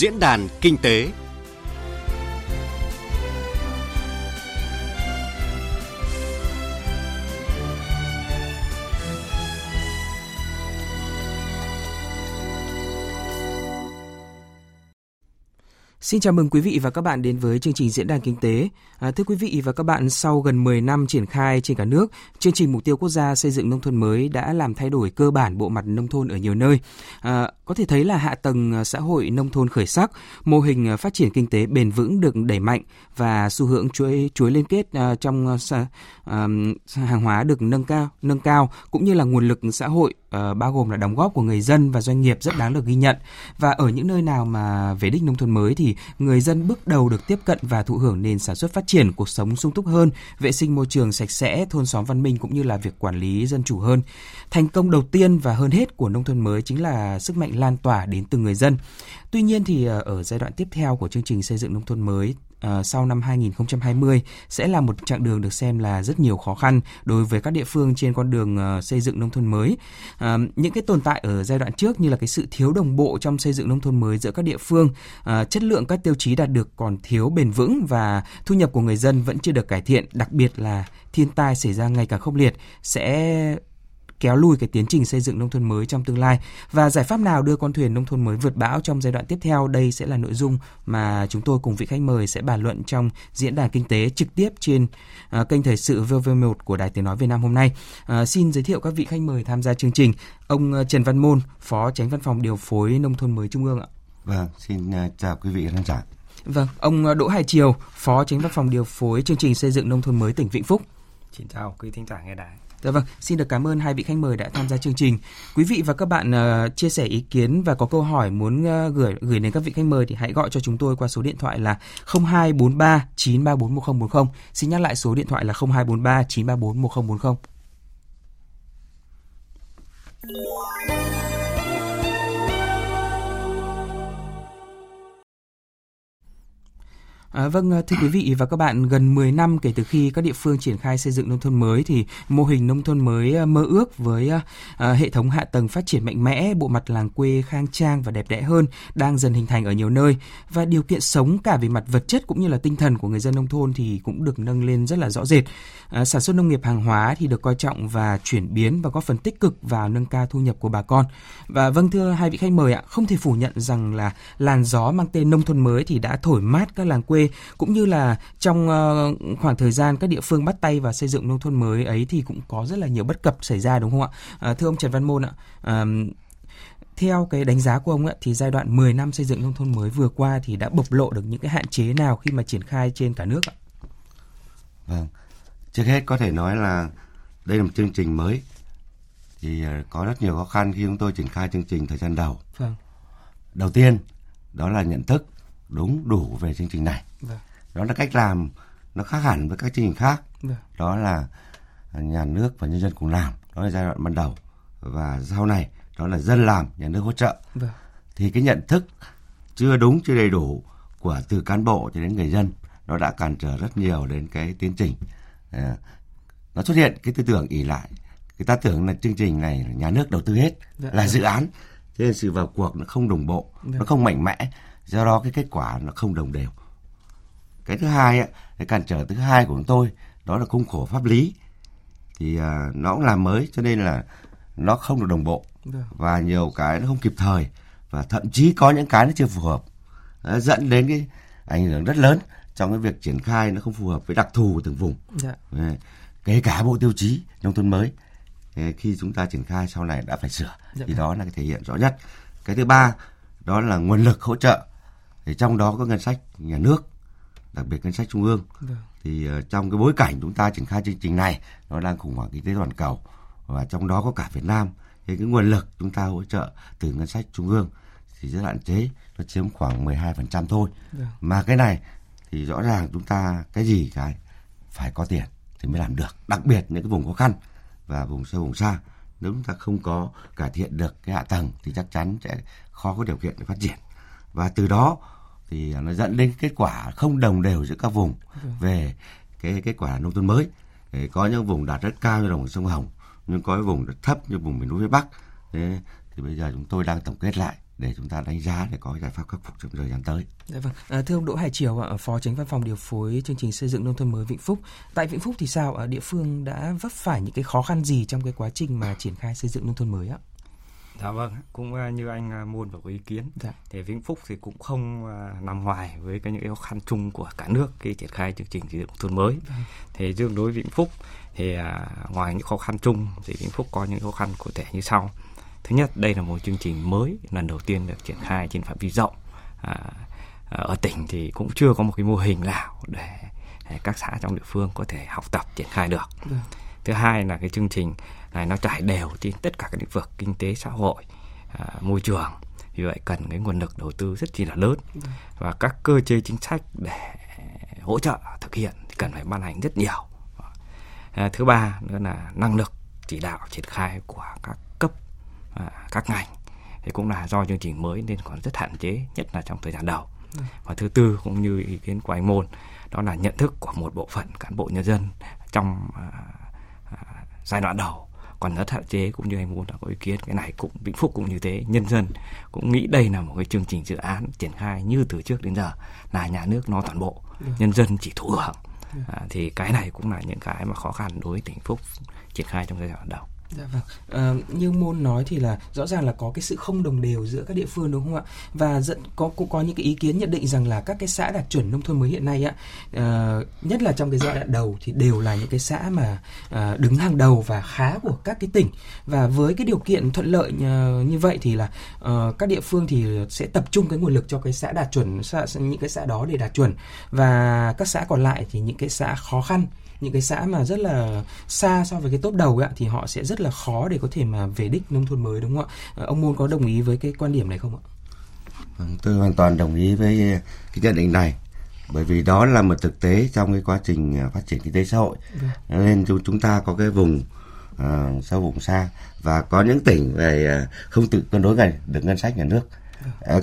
Diễn đàn Kinh tế. Xin chào mừng quý vị và các bạn đến với chương trình Diễn đàn Kinh tế. Thưa quý vị và các bạn, sau gần 10 năm triển khai trên cả nước, chương trình Mục tiêu Quốc gia xây dựng nông thôn mới đã làm thay đổi cơ bản bộ mặt nông thôn ở nhiều nơi. Có thể thấy là hạ tầng xã hội nông thôn khởi sắc, mô hình phát triển kinh tế bền vững được đẩy mạnh và xu hướng chuỗi liên kết trong hàng hóa được nâng cao, cũng như là nguồn lực xã hội bao gồm là đóng góp của người dân và doanh nghiệp rất đáng được ghi nhận. Và ở những nơi nào mà về đích nông thôn mới thì người dân bước đầu được tiếp cận và thụ hưởng nền sản xuất phát triển, cuộc sống sung túc hơn, vệ sinh môi trường sạch sẽ, thôn xóm văn minh cũng như là việc quản lý dân chủ hơn. Thành công đầu tiên và hơn hết của nông thôn mới chính là sức mạnh lan tỏa đến từ người dân. Tuy nhiên thì ở giai đoạn tiếp theo của chương trình xây dựng nông thôn mới sau năm 2020 sẽ là một chặng đường được xem là rất nhiều khó khăn đối với các địa phương trên con đường xây dựng nông thôn mới. Những cái tồn tại ở giai đoạn trước như là cái sự thiếu đồng bộ trong xây dựng nông thôn mới giữa các địa phương, chất lượng các tiêu chí đạt được còn thiếu bền vững và thu nhập của người dân vẫn chưa được cải thiện, đặc biệt là thiên tai xảy ra ngày càng khốc liệt sẽ kéo lùi cái tiến trình xây dựng nông thôn mới trong tương lai. Và giải pháp nào đưa con thuyền nông thôn mới vượt bão trong giai đoạn tiếp theo, đây sẽ là nội dung mà chúng tôi cùng vị khách mời sẽ bàn luận trong Diễn đàn Kinh tế trực tiếp trên kênh Thời sự VOV1 của Đài Tiếng nói Việt Nam hôm nay. Xin giới thiệu các vị khách mời tham gia chương trình. Ông Trần Văn Môn, Phó Chánh Văn phòng Điều phối Nông thôn mới Trung ương ạ. Vâng, xin chào quý vị khán giả. Vâng, ông Đỗ Hải Triều, Phó Chánh Văn phòng Điều phối chương trình xây dựng nông thôn mới tỉnh Vĩnh Phúc. Xin chào quý thính giả nghe đài. Dạ vâng, xin được cảm ơn hai vị khách mời đã tham gia chương trình. Quý vị và các bạn chia sẻ ý kiến và có câu hỏi muốn gửi đến các vị khách mời thì hãy gọi cho chúng tôi qua số điện thoại là 0243 934 1040. Xin nhắc lại số điện thoại là 0243 934 1040. Vâng, thưa quý vị và các bạn, gần 10 năm kể từ khi các địa phương triển khai xây dựng nông thôn mới thì mô hình nông thôn mới mơ ước với hệ thống hạ tầng phát triển mạnh mẽ, bộ mặt làng quê khang trang và đẹp đẽ hơn đang dần hình thành ở nhiều nơi, và điều kiện sống cả về mặt vật chất cũng như là tinh thần của người dân nông thôn thì cũng được nâng lên rất là rõ rệt. Sản xuất nông nghiệp hàng hóa thì được coi trọng và chuyển biến và góp phần tích cực vào nâng cao thu nhập của bà con. Và vâng, thưa hai vị khách mời ạ, không thể phủ nhận rằng là làn gió mang tên nông thôn mới thì đã thổi mát các làng quê, cũng như là trong khoảng thời gian các địa phương bắt tay vào xây dựng nông thôn mới ấy thì cũng có rất là nhiều bất cập xảy ra, đúng không ạ? Thưa ông Trần Văn Môn ạ, theo cái đánh giá của ông ạ thì giai đoạn 10 năm xây dựng nông thôn mới vừa qua thì đã bộc lộ được những cái hạn chế nào khi mà triển khai trên cả nước ạ? Vâng, trước hết có thể nói là đây là một chương trình mới thì có rất nhiều khó khăn khi chúng tôi triển khai chương trình thời gian đầu. Vâng. Đầu tiên đó là nhận thức đúng đủ về chương trình này. Vâng. Đó là cách làm nó khác hẳn với các chương trình khác. Vâng. Đó là nhà nước và nhân dân cùng làm, đó là giai đoạn ban đầu, và sau này đó là dân làm, nhà nước hỗ trợ. Vâng. Thì cái nhận thức chưa đúng, chưa đầy đủ của từ cán bộ cho đến người dân nó đã cản trở rất nhiều đến cái tiến trình. Nó xuất hiện cái tư tưởng ỷ lại, người ta tưởng là chương trình này nhà nước đầu tư hết. Vâng. Là dự án, thế nên sự vào cuộc nó không đồng bộ. Vâng. Nó không mạnh mẽ, do đó cái kết quả nó không đồng đều. Cái thứ hai ấy, cái cản trở thứ hai của chúng tôi đó là khung khổ pháp lý thì nó cũng là mới cho nên là nó không được đồng bộ. Được. Và nhiều cái nó không kịp thời và thậm chí có những cái nó chưa phù hợp, nó dẫn đến cái ảnh hưởng rất lớn trong cái việc triển khai, nó không phù hợp với đặc thù của từng vùng. Được. Kể cả bộ tiêu chí nông thôn mới khi chúng ta triển khai sau này đã phải sửa. Được. Thì đó là cái thể hiện rõ nhất. Cái thứ ba đó là nguồn lực hỗ trợ. Thì trong đó có ngân sách nhà nước, đặc biệt ngân sách trung ương. Được. Thì trong cái bối cảnh chúng ta triển khai chương trình này, nó đang khủng hoảng kinh tế toàn cầu và trong đó có cả Việt Nam, thì cái nguồn lực chúng ta hỗ trợ từ ngân sách trung ương thì rất hạn chế, nó chiếm khoảng 12% thôi. Được. Mà cái này thì rõ ràng chúng ta cái gì cái phải có tiền thì mới làm được, đặc biệt những cái vùng khó khăn và vùng sâu vùng xa. Nếu chúng ta không có cải thiện được cái hạ tầng thì chắc chắn sẽ khó có điều kiện để phát triển. Và từ đó thì nó dẫn đến kết quả không đồng đều giữa các vùng về cái kết quả nông thôn mới. Để có những vùng đạt rất cao như đồng bằng sông Hồng, nhưng có những vùng rất thấp như vùng miền núi phía Bắc. Thế thì bây giờ chúng tôi đang tổng kết lại để chúng ta đánh giá để có giải pháp khắc phục trong thời gian tới. Dạ vâng. Thưa ông Đỗ Hải Triều, Phó Chánh Văn phòng điều phối chương trình xây dựng nông thôn mới Vĩnh Phúc. Tại Vĩnh Phúc thì sao? Địa phương đã vấp phải những cái khó khăn gì trong cái quá trình mà triển khai xây dựng nông thôn mới ạ? Dạ vâng, cũng như anh Môn và có ý kiến, dạ, thì Vĩnh Phúc thì cũng không nằm ngoài với cái những khó khăn chung của cả nước khi triển khai chương trình xây dựng nông thôn mới. Dạ. Thì tương đối Vĩnh Phúc thì ngoài những khó khăn chung thì Vĩnh Phúc có những khó khăn cụ thể như sau. Thứ nhất, đây là một chương trình mới lần đầu tiên được triển khai trên phạm vi rộng. Ở tỉnh thì cũng chưa có một cái mô hình nào để các xã trong địa phương có thể học tập triển khai được. Dạ. Thứ hai là cái chương trình này nó trải đều trên tất cả các lĩnh vực kinh tế, xã hội, môi trường. Vì vậy cần cái nguồn lực đầu tư rất là lớn. Và các cơ chế chính sách để hỗ trợ thực hiện thì cần phải ban hành rất nhiều. Thứ ba nữa là năng lực chỉ đạo triển khai của các cấp, các ngành. Thì cũng là do chương trình mới nên còn rất hạn chế, nhất là trong thời gian đầu. Và thứ tư cũng như ý kiến của anh Môn, đó là nhận thức của một bộ phận cán bộ nhân dân trong giai đoạn đầu còn rất hạn chế, cũng như anh Môn đã có ý kiến, cái này cũng Vĩnh Phúc cũng như thế, nhân dân cũng nghĩ đây là một cái chương trình dự án triển khai như từ trước đến giờ là nhà nước nó toàn bộ, nhân dân chỉ thụ hưởng. Thì cái này cũng là những cái mà khó khăn đối với tỉnh Vĩnh Phúc triển khai trong giai đoạn đầu. Dạ vâng. Như Môn nói thì là rõ ràng là có cái sự không đồng đều giữa các địa phương, đúng không ạ? Và cũng có những cái ý kiến nhận định rằng là các cái xã đạt chuẩn nông thôn mới hiện nay nhất là trong cái giai đoạn đầu thì đều là những cái xã mà đứng hàng đầu và khá của các cái tỉnh. Và với cái điều kiện thuận lợi như vậy thì là các địa phương thì sẽ tập trung cái nguồn lực cho cái xã đạt chuẩn, những cái xã đó để đạt chuẩn. Và các xã còn lại thì những cái xã khó khăn, những cái xã mà rất là xa so với cái top đầu ấy, thì họ sẽ rất là khó để có thể mà về đích nông thôn mới, đúng không ạ? Ông Môn có đồng ý với cái quan điểm này không ạ? Tôi hoàn toàn đồng ý với cái nhận định này, bởi vì đó là một thực tế trong cái quá trình phát triển kinh tế xã hội. Được. Nên chúng ta có cái vùng sâu, vùng xa, và có những tỉnh về không tự cân đối ngay được ngân sách nhà nước,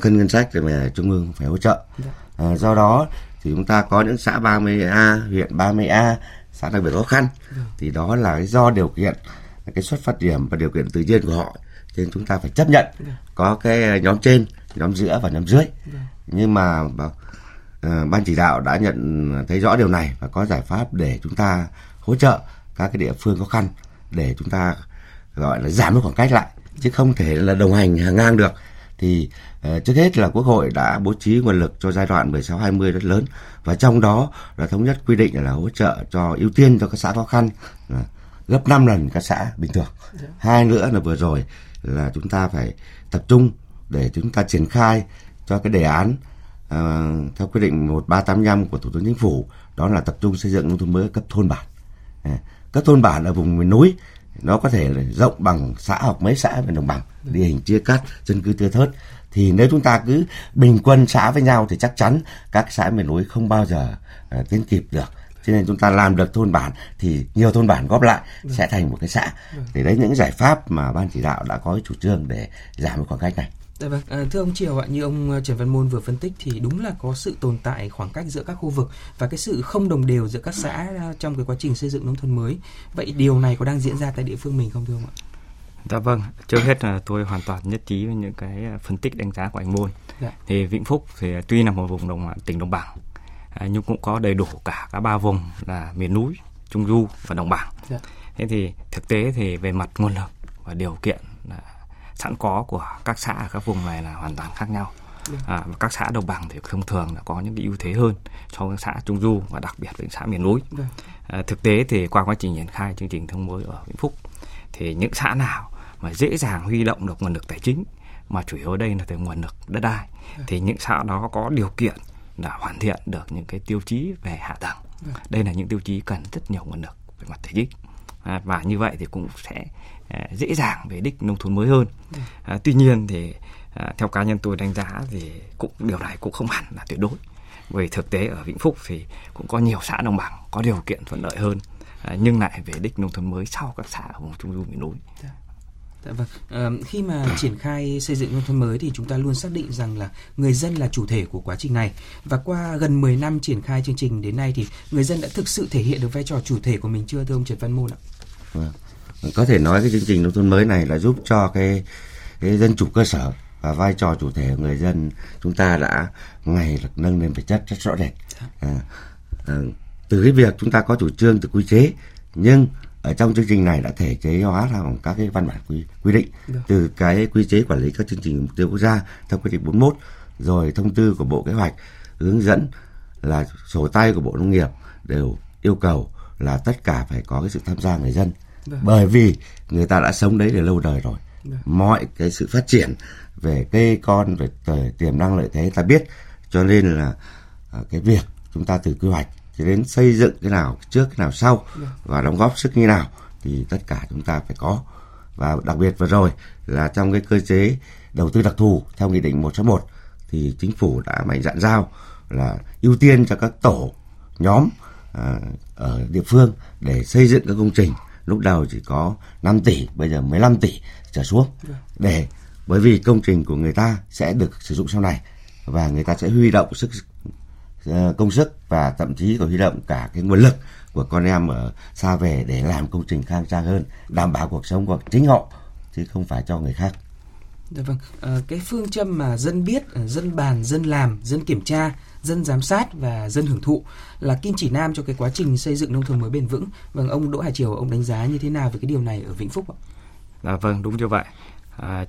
ngân sách về trung ương phải hỗ trợ. Do đó thì chúng ta có những xã 30A, huyện 30A, xã đặc biệt khó khăn. Thì đó là do điều kiện, cái xuất phát điểm và điều kiện tự nhiên của họ. Cho nên chúng ta phải chấp nhận có cái nhóm trên, nhóm giữa và nhóm dưới. Nhưng mà ban chỉ đạo đã nhận thấy rõ điều này và có giải pháp để chúng ta hỗ trợ các cái địa phương khó khăn để chúng ta gọi là giảm cái khoảng cách lại, chứ không thể là đồng hành hàng ngang được. Thì trước hết là Quốc hội đã bố trí nguồn lực cho giai đoạn 16-20 rất lớn, và trong đó là thống nhất quy định là hỗ trợ cho ưu tiên cho các xã khó khăn gấp 5 lần các xã bình thường. Hai nữa là vừa rồi là chúng ta phải tập trung để chúng ta triển khai cho cái đề án theo quyết định 1385 của Thủ tướng Chính phủ, đó là tập trung xây dựng nông thôn mới cấp thôn bản. Cấp thôn bản ở vùng miền núi nó có thể rộng bằng xã hoặc mấy xã về đồng bằng, địa hình chia cắt, dân cư thưa thớt. Thì nếu chúng ta cứ bình quân xã với nhau thì chắc chắn các xã miền núi không bao giờ tiến kịp được. Cho nên chúng ta làm được thôn bản thì nhiều thôn bản góp lại sẽ thành một cái xã. Thì đấy những giải pháp mà ban chỉ đạo đã có chủ trương để giảm cái khoảng cách này. Vâng. Thưa ông Triều ạ, như ông Trần Văn Môn vừa phân tích thì đúng là có sự tồn tại khoảng cách giữa các khu vực và cái sự không đồng đều giữa các xã trong cái quá trình xây dựng nông thôn mới. Vậy điều này có đang diễn ra tại địa phương mình không thưa ông ạ? Dạ vâng, trước hết là tôi hoàn toàn nhất trí với những cái phân tích đánh giá của anh Môn. Dạ. Thì Vĩnh Phúc thì tuy là một vùng tỉnh đồng bằng nhưng cũng có đầy đủ cả ba vùng là miền núi, trung du và đồng bằng. Dạ. Thế thì thực tế thì về mặt nguồn lực và điều kiện sẵn có của các xã ở các vùng này là hoàn toàn khác nhau. Và các xã đồng bằng thì thông thường là có những cái ưu thế hơn so với các xã trung du và đặc biệt với xã miền núi. Thực tế thì qua quá trình triển khai chương trình thông mới ở Vĩnh Phúc thì những xã nào mà dễ dàng huy động được nguồn lực tài chính, mà chủ yếu đây là từ nguồn lực đất đai, thì những xã đó có điều kiện là hoàn thiện được những cái tiêu chí về hạ tầng. Đây là những tiêu chí cần rất nhiều nguồn lực về mặt tài chính. Và như vậy thì cũng sẽ dễ dàng về đích nông thôn mới hơn. Tuy nhiên thì theo cá nhân tôi đánh giá thì điều này cũng không hẳn là tuyệt đối. Vì thực tế ở Vĩnh Phúc thì cũng có nhiều xã đồng bằng có điều kiện thuận lợi hơn, nhưng lại về đích nông thôn mới sau các xã ở vùng trung du miền núi. Vâng. Khi mà triển khai xây dựng nông thôn mới thì chúng ta luôn xác định rằng là người dân là chủ thể của quá trình này, và qua gần 10 năm triển khai chương trình đến nay thì người dân đã thực sự thể hiện được vai trò chủ thể của mình chưa thưa ông Trần Văn Môn ạ? Vâng. Có thể nói cái chương trình nông thôn mới này là giúp cho cái dân chủ cơ sở và vai trò chủ thể của người dân chúng ta đã ngày được nâng lên về chất rất rõ rệt. Từ cái việc chúng ta có chủ trương từ quy chế, nhưng ở trong chương trình này đã thể chế hóa ra bằng các cái văn bản quy định từ cái quy chế quản lý các chương trình mục tiêu quốc gia theo quy định 41, rồi thông tư của Bộ Kế hoạch, hướng dẫn là sổ tay của Bộ Nông nghiệp đều yêu cầu là tất cả phải có cái sự tham gia người dân, bởi vì người ta đã sống đấy để lâu đời rồi. Mọi cái sự phát triển về cây con, về tiềm năng lợi thế ta biết, cho nên là cái việc chúng ta từ quy hoạch cho đến xây dựng cái nào trước cái nào sau và đóng góp sức như nào thì tất cả chúng ta phải có. Và đặc biệt vừa rồi là trong cái cơ chế đầu tư đặc thù theo nghị định 161 thì chính phủ đã mạnh dạn giao là ưu tiên cho các tổ nhóm ở địa phương để xây dựng các công trình, lúc đầu chỉ có 5 tỷ, bây giờ 15 tỷ trở xuống, để bởi vì công trình của người ta sẽ được sử dụng sau này và người ta sẽ huy động sức công sức và thậm chí còn huy động cả cái nguồn lực của con em ở xa về để làm công trình khang trang hơn, đảm bảo cuộc sống của chính họ chứ không phải cho người khác. Vâng, cái phương châm mà dân biết, dân bàn, dân làm, dân kiểm tra, dân giám sát và dân hưởng thụ là kim chỉ nam cho cái quá trình xây dựng nông thôn mới bền vững. Vâng, ông Đỗ Hải Triều, ông đánh giá như thế nào về cái điều này ở Vĩnh Phúc ạ? Vâng, đúng như vậy.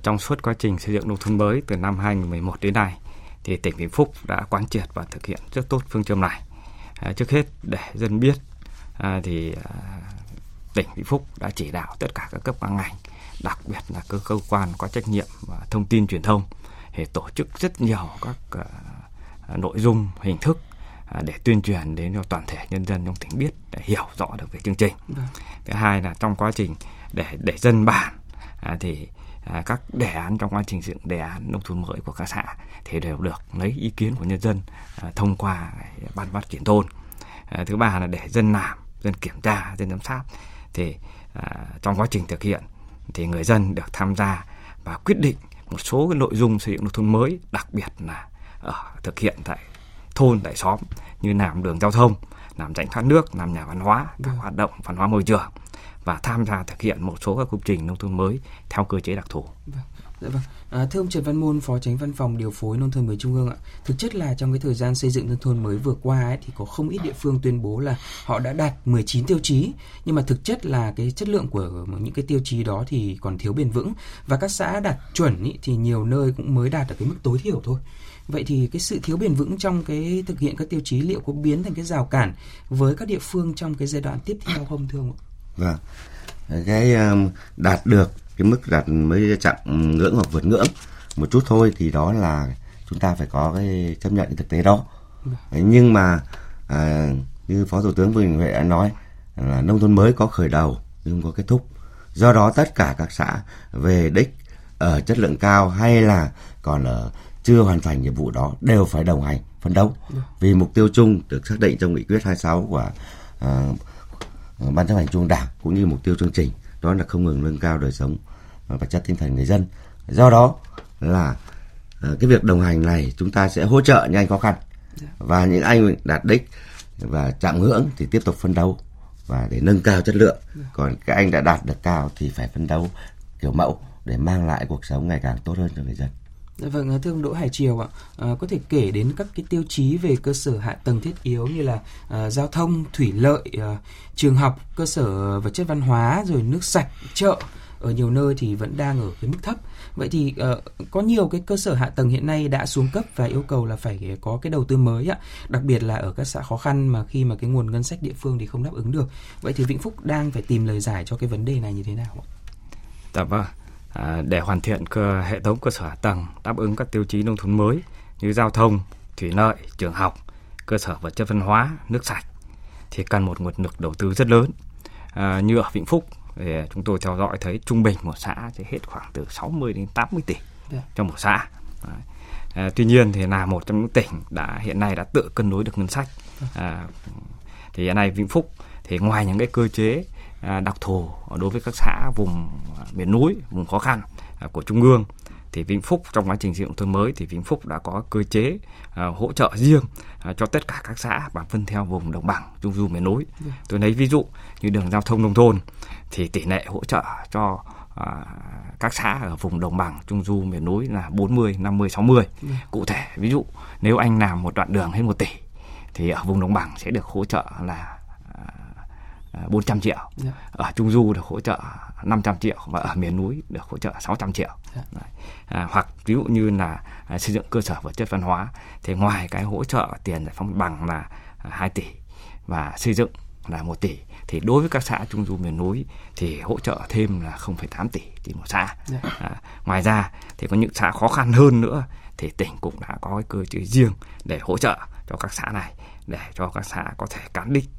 Trong suốt quá trình xây dựng nông thôn mới từ năm 2011 đến nay thì tỉnh Vĩnh Phúc đã quán triệt và thực hiện rất tốt phương châm này. Trước hết để dân biết thì tỉnh Vĩnh Phúc đã chỉ đạo tất cả các cấp các ngành, đặc biệt là các cơ quan có trách nhiệm và thông tin truyền thông thì tổ chức rất nhiều các nội dung, hình thức để tuyên truyền đến cho toàn thể nhân dân trong tỉnh biết để hiểu rõ được về chương trình. Thứ hai là trong quá trình để dân bàn thì các đề án, trong quá trình dựng đề án nông thôn mới của các xã thì đều được lấy ý kiến của nhân dân thông qua ban phát triển thôn. Thứ ba là để dân làm, dân kiểm tra, dân giám sát thì trong quá trình thực hiện thì người dân được tham gia và quyết định một số cái nội dung xây dựng nông thôn mới, đặc biệt là thực hiện tại thôn, tại xóm, như làm đường giao thông, làm rãnh thoát nước, làm nhà văn hóa, các hoạt động văn hóa môi trường, và tham gia thực hiện một số các công trình nông thôn mới theo cơ chế đặc thù. Vâng. Thưa ông Trần Văn Môn, Phó Chánh Văn phòng Điều phối Nông thôn mới Trung ương ạ, thực chất là trong cái thời gian xây dựng nông thôn mới vừa qua ấy, thì có không ít địa phương tuyên bố là họ đã đạt 19 tiêu chí, nhưng mà thực chất là cái chất lượng của những cái tiêu chí đó thì còn thiếu bền vững, và các xã đạt chuẩn ấy, thì nhiều nơi cũng mới đạt ở cái mức tối thiểu thôi. Vậy thì cái sự thiếu bền vững trong cái thực hiện các tiêu chí liệu có biến thành cái rào cản với các địa phương trong cái giai đoạn tiếp theo không, thưa ông ạ? Vâng, cái đạt được cái mức đạt mới chạm ngưỡng hoặc vượt ngưỡng một chút thôi thì đó là chúng ta phải có cái chấp nhận thực tế đó. Nhưng mà như Phó Thủ tướng Vương Đình Huệ đã nói là nông thôn mới có khởi đầu nhưng không có kết thúc. Do đó tất cả các xã về đích ở chất lượng cao hay là còn ở chưa hoàn thành nhiệm vụ đó đều phải đồng hành phấn đấu, vì mục tiêu chung được xác định trong nghị quyết 26 của Ban chấp hành Trung ương Đảng cũng như mục tiêu chương trình, đó là không ngừng nâng cao đời sống và chất tinh thần người dân. Do đó là cái việc đồng hành này chúng ta sẽ hỗ trợ những anh khó khăn, và những anh đạt đích và chạm ngưỡng thì tiếp tục phấn đấu và để nâng cao chất lượng, còn các anh đã đạt được cao thì phải phấn đấu kiểu mẫu để mang lại cuộc sống ngày càng tốt hơn cho người dân. Vâng, thưa ông Đỗ Hải Triều ạ, có thể kể đến các cái tiêu chí về cơ sở hạ tầng thiết yếu như là giao thông, thủy lợi, trường học, cơ sở vật chất văn hóa, rồi nước sạch, chợ ở nhiều nơi thì vẫn đang ở cái mức thấp. Vậy thì có nhiều cái cơ sở hạ tầng hiện nay đã xuống cấp và yêu cầu là phải có cái đầu tư mới ạ, đặc biệt là ở các xã khó khăn mà khi mà cái nguồn ngân sách địa phương thì không đáp ứng được. Vậy thì Vĩnh Phúc đang phải tìm lời giải cho cái vấn đề này như thế nào ạ? Vâng. Để hoàn thiện hệ thống cơ sở hạ tầng đáp ứng các tiêu chí nông thôn mới như giao thông, thủy lợi, trường học, cơ sở vật chất văn hóa, nước sạch thì cần một nguồn lực đầu tư rất lớn. Như ở Vĩnh Phúc thì chúng tôi theo dõi thấy trung bình một xã sẽ hết khoảng từ 60 đến 80 tỷ cho một xã. Tuy nhiên thì là một trong những tỉnh hiện nay đã tự cân đối được ngân sách. Thì hiện nay Vĩnh Phúc thì ngoài những cái cơ chế đặc thù đối với các xã vùng miền núi, vùng khó khăn của Trung ương, thì Vĩnh Phúc trong quá trình xây dựng nông thôn mới thì Vĩnh Phúc đã có cơ chế hỗ trợ riêng cho tất cả các xã và phân theo vùng đồng bằng, trung du, miền núi. Tôi lấy ví dụ như đường giao thông nông thôn thì tỷ lệ hỗ trợ cho các xã ở vùng đồng bằng trung du miền núi là 40, 50, 60. Cụ thể ví dụ nếu anh làm một đoạn đường hơn 1 tỷ thì ở vùng đồng bằng sẽ được hỗ trợ là 400 triệu, ở trung du được hỗ trợ 500 triệu và ở miền núi được hỗ trợ 600 triệu. Hoặc ví dụ như là xây dựng cơ sở vật chất văn hóa thì ngoài cái hỗ trợ tiền giải phóng mặt bằng là 2 tỷ và xây dựng là 1 tỷ, thì đối với các xã trung du miền núi thì hỗ trợ thêm là 0,8 tỷ tiền một xã. Ngoài ra thì có những xã khó khăn hơn nữa thì tỉnh cũng đã có cái cơ chế riêng để hỗ trợ cho các xã này, để cho các xã có thể cán đích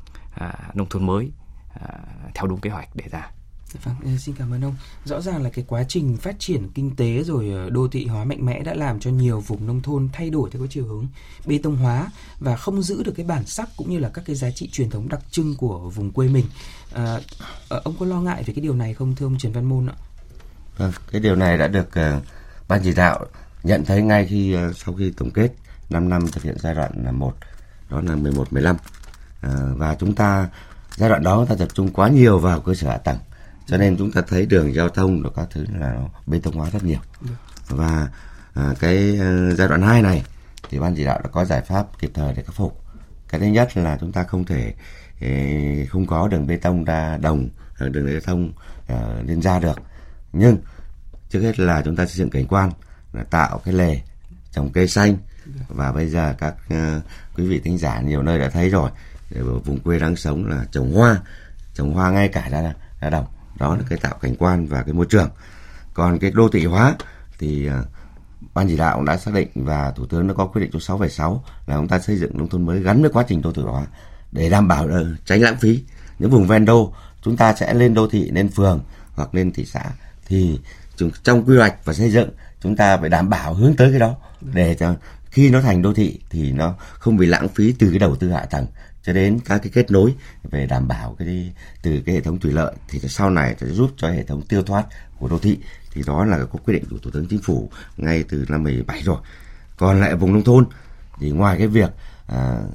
nông thôn mới theo đúng kế hoạch đề ra. Vâng, xin cảm ơn ông. Rõ ràng là cái quá trình phát triển kinh tế rồi đô thị hóa mạnh mẽ đã làm cho nhiều vùng nông thôn thay đổi theo cái chiều hướng bê tông hóa và không giữ được cái bản sắc cũng như là các cái giá trị truyền thống đặc trưng của vùng quê mình. Ông có lo ngại về cái điều này không thưa ông Trần Văn Môn ạ? Vâng, cái điều này đã được ban chỉ đạo nhận thấy ngay khi sau khi tổng kết 5 năm thực hiện giai đoạn 1, đó là 11-15. Và chúng ta giai đoạn đó chúng ta tập trung quá nhiều vào cơ sở hạ tầng, cho nên chúng ta thấy đường giao thông và các thứ là nó bê tông hóa rất nhiều. Và cái giai đoạn 2 này thì ban chỉ đạo đã có giải pháp kịp thời để khắc phục. Cái thứ nhất là chúng ta không thể không có đường bê tông ra đồng, đường giao thông lên ra được, nhưng trước hết là chúng ta xây dựng cảnh quan, là tạo cái lề trồng cây xanh. Và bây giờ các quý vị thính giả nhiều nơi đã thấy rồi, vùng quê đang sống là trồng hoa ngay cả ra đồng. Đó là cái tạo cảnh quan và cái môi trường. Còn cái đô thị hóa thì ban chỉ đạo cũng đã xác định và thủ tướng đã có quyết định số 6/6 là chúng ta xây dựng nông thôn mới gắn với quá trình đô thị hóa để đảm bảo tránh lãng phí. Những vùng ven đô chúng ta sẽ lên đô thị, lên phường hoặc lên thị xã, thì trong quy hoạch và xây dựng chúng ta phải đảm bảo hướng tới cái đó để cho khi nó thành đô thị thì nó không bị lãng phí từ cái đầu tư hạ tầng cho đến các cái kết nối, về đảm bảo cái từ cái hệ thống thủy lợi thì sau này sẽ giúp cho hệ thống tiêu thoát của đô thị. Thì đó là có quyết định của Thủ tướng Chính phủ ngay từ năm 2017 rồi. Còn lại vùng nông thôn thì ngoài cái việc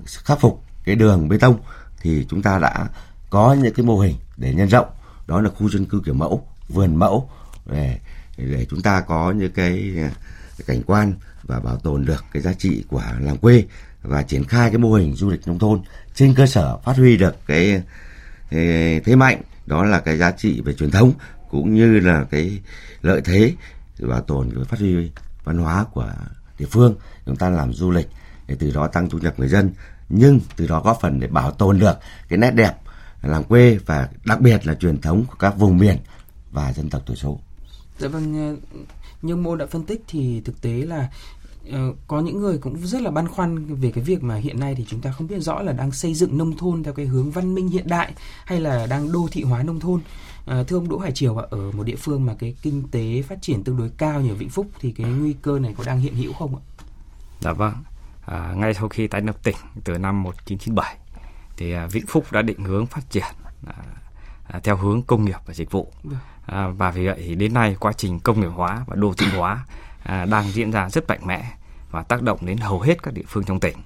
khắc phục cái đường bê tông thì chúng ta đã có những cái mô hình để nhân rộng, đó là khu dân cư kiểu mẫu, vườn mẫu để chúng ta có những cái cảnh quan và bảo tồn được cái giá trị của làng quê, và triển khai cái mô hình du lịch nông thôn trên cơ sở phát huy được cái thế mạnh, đó là cái giá trị về truyền thống cũng như là cái lợi thế bảo tồn và phát huy văn hóa của địa phương. Chúng ta làm du lịch để từ đó tăng thu nhập người dân, nhưng từ đó góp phần để bảo tồn được cái nét đẹp làng quê và đặc biệt là truyền thống của các vùng miền và dân tộc thiểu số. Dạ vâng, như Mô đã phân tích thì thực tế là có những người cũng rất là băn khoăn về cái việc mà hiện nay thì chúng ta không biết rõ là đang xây dựng nông thôn theo cái hướng văn minh hiện đại hay là đang đô thị hóa nông thôn. Thưa ông Đỗ Hải Triều, ở một địa phương mà cái kinh tế phát triển tương đối cao như Vĩnh Phúc thì cái nguy cơ này có đang hiện hữu không ạ? Dạ vâng, ngay sau khi tái lập tỉnh từ năm 1997 thì Vĩnh Phúc đã định hướng phát triển theo hướng công nghiệp và dịch vụ. Và vì vậy thì đến nay quá trình công nghiệp hóa và đô thị hóa đang diễn ra rất mạnh mẽ và tác động đến hầu hết các địa phương trong tỉnh.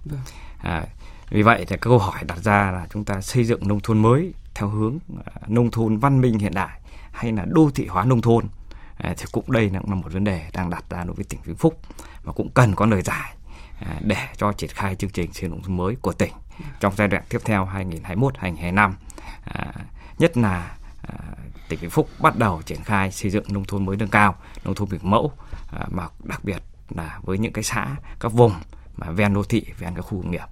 Vì vậy thì câu hỏi đặt ra là chúng ta xây dựng nông thôn mới theo hướng nông thôn văn minh hiện đại hay là đô thị hóa nông thôn thì cũng đây là một vấn đề đang đặt ra đối với tỉnh Vĩnh Phúc, và cũng cần có lời giải để cho triển khai chương trình xây dựng nông thôn mới của tỉnh trong giai đoạn tiếp theo 2021-2025, nhất là tỉnh Vĩnh Phúc bắt đầu triển khai xây dựng nông thôn mới nâng cao, nông thôn kiểu mẫu, mà đặc biệt là với những cái xã, các vùng mà ven đô thị, ven các khu công nghiệp.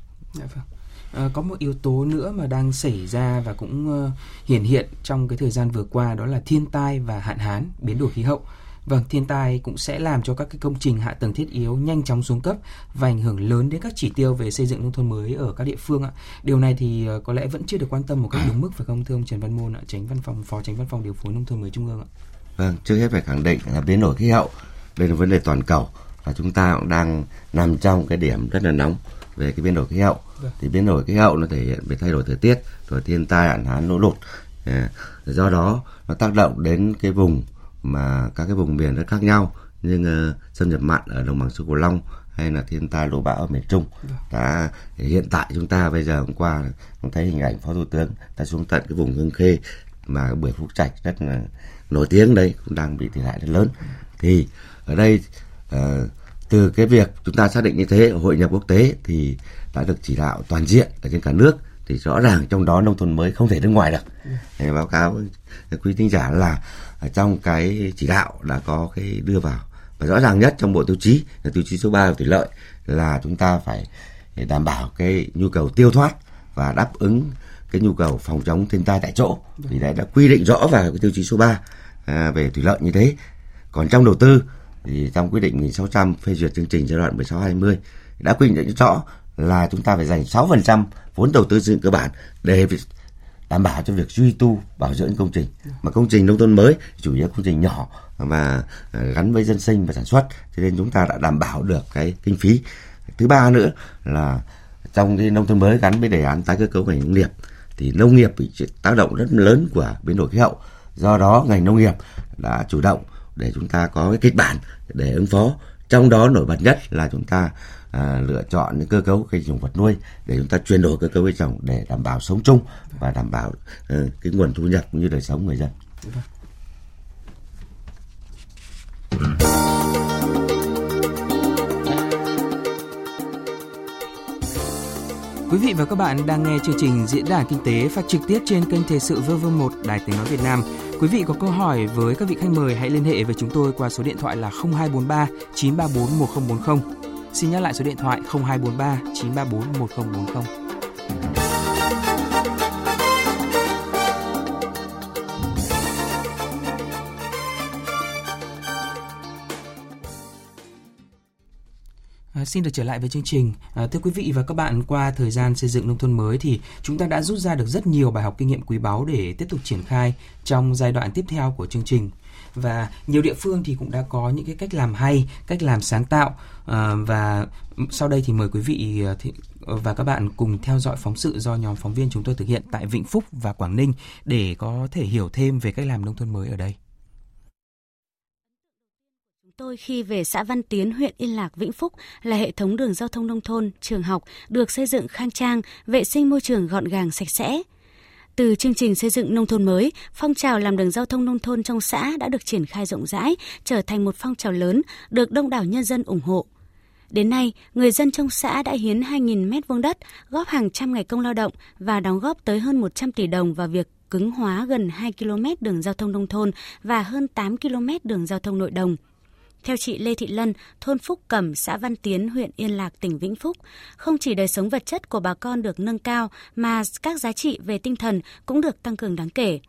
Có một yếu tố nữa mà đang xảy ra và cũng hiển hiện trong cái thời gian vừa qua, đó là thiên tai và hạn hán, biến đổi khí hậu. Vâng, thiên tai cũng sẽ làm cho các cái công trình hạ tầng thiết yếu nhanh chóng xuống cấp và ảnh hưởng lớn đến các chỉ tiêu về xây dựng nông thôn mới ở các địa phương ạ. Điều này thì có lẽ vẫn chưa được quan tâm một cách đúng mức phải không thưa ông Trần Văn Môn ạ, Phó Chánh Văn phòng Điều phối Nông thôn mới Trung ương ạ? Vâng, trước hết phải khẳng định là biến đổi khí hậu đây là vấn đề toàn cầu, và chúng ta cũng đang nằm trong cái điểm rất là nóng về cái biến đổi khí hậu. Thì biến đổi khí hậu nó thể hiện về thay đổi thời tiết, rồi thiên tai, hạn hán, lũ lụt. Do đó nó tác động đến cái vùng mà các cái vùng miền rất khác nhau, nhưng xâm nhập mặn ở đồng bằng sông Cửu Long hay là thiên tai lũ bão ở miền Trung đã hiện tại chúng ta bây giờ hôm qua cũng thấy hình ảnh Phó Thủ tướng đã xuống tận cái vùng Hương Khê mà bưởi Phúc Trạch rất là nổi tiếng đấy cũng đang bị thiệt hại rất lớn. Thì ở đây từ cái việc chúng ta xác định như thế, hội nhập quốc tế thì đã được chỉ đạo toàn diện ở trên cả nước, thì rõ ràng trong đó nông thôn mới không thể đứng ngoài được. Để báo cáo quý thính giả là trong cái chỉ đạo đã có cái đưa vào, và rõ ràng nhất trong bộ tiêu chí là tiêu chí số 3 của thủy lợi, là chúng ta phải đảm bảo cái nhu cầu tiêu thoát và đáp ứng cái nhu cầu phòng chống thiên tai tại chỗ. Thì đấy đã quy định rõ vào cái tiêu chí số 3 về thủy lợi như thế. Còn trong đầu tư thì trong quyết định 1600 phê duyệt chương trình giai đoạn 16-20 đã quy định rõ là chúng ta phải dành 6% vốn đầu tư xây dựng cơ bản để đảm bảo cho việc duy tu bảo dưỡng công trình. Mà công trình nông thôn mới chủ yếu công trình nhỏ và gắn với dân sinh và sản xuất, cho nên chúng ta đã đảm bảo được cái kinh phí. Thứ ba nữa là trong cái nông thôn mới gắn với đề án tái cơ cấu ngành nông nghiệp, thì nông nghiệp bị tác động rất lớn của biến đổi khí hậu, do đó ngành nông nghiệp đã chủ động để chúng ta có cái kịch bản để ứng phó. Trong đó nổi bật nhất là chúng ta lựa chọn những cơ cấu cây trồng vật nuôi để chúng ta chuyển đổi cơ cấu cây trồng để đảm bảo sống chung và đảm bảo cái nguồn thu nhập cũng như đời sống người dân. Quý vị và các bạn đang nghe chương trình Diễn đàn Kinh tế phát trực tiếp trên kênh Thời sự VOV1 Đài Tiếng nói Việt Nam. Quý vị có câu hỏi với các vị khách mời hãy liên hệ với chúng tôi qua số điện thoại là 0243 934 1040. Xin nhắc lại số điện thoại 0243 934 1040. Xin được trở lại với chương trình. Thưa quý vị và các bạn, qua thời gian xây dựng nông thôn mới thì chúng ta đã rút ra được rất nhiều bài học kinh nghiệm quý báu để tiếp tục triển khai trong giai đoạn tiếp theo của chương trình. Và nhiều địa phương thì cũng đã có những cái cách làm hay, cách làm sáng tạo. Và sau đây thì mời quý vị và các bạn cùng theo dõi phóng sự do nhóm phóng viên chúng tôi thực hiện tại Vĩnh Phúc và Quảng Ninh để có thể hiểu thêm về cách làm nông thôn mới ở đây. Tôi khi về xã Văn Tiến, huyện Yên Lạc, Vĩnh Phúc là hệ thống đường giao thông nông thôn, trường học được xây dựng khang trang, vệ sinh môi trường gọn gàng sạch sẽ. Từ chương trình xây dựng nông thôn mới, phong trào làm đường giao thông nông thôn trong xã đã được triển khai rộng rãi, trở thành một phong trào lớn, được đông đảo nhân dân ủng hộ. Đến nay, người dân trong xã đã hiến 2.000 m2 đất, góp hàng trăm ngày công lao động và đóng góp tới hơn 100 tỷ đồng vào việc cứng hóa gần 2 km đường giao thông nông thôn và hơn 8 km đường giao thông nội đồng. Theo chị Lê Thị Lân, thôn Phúc Cẩm, xã Văn Tiến, huyện Yên Lạc, tỉnh Vĩnh Phúc, không chỉ đời sống vật chất của bà con được nâng cao mà các giá trị về tinh thần cũng được tăng cường đáng kể.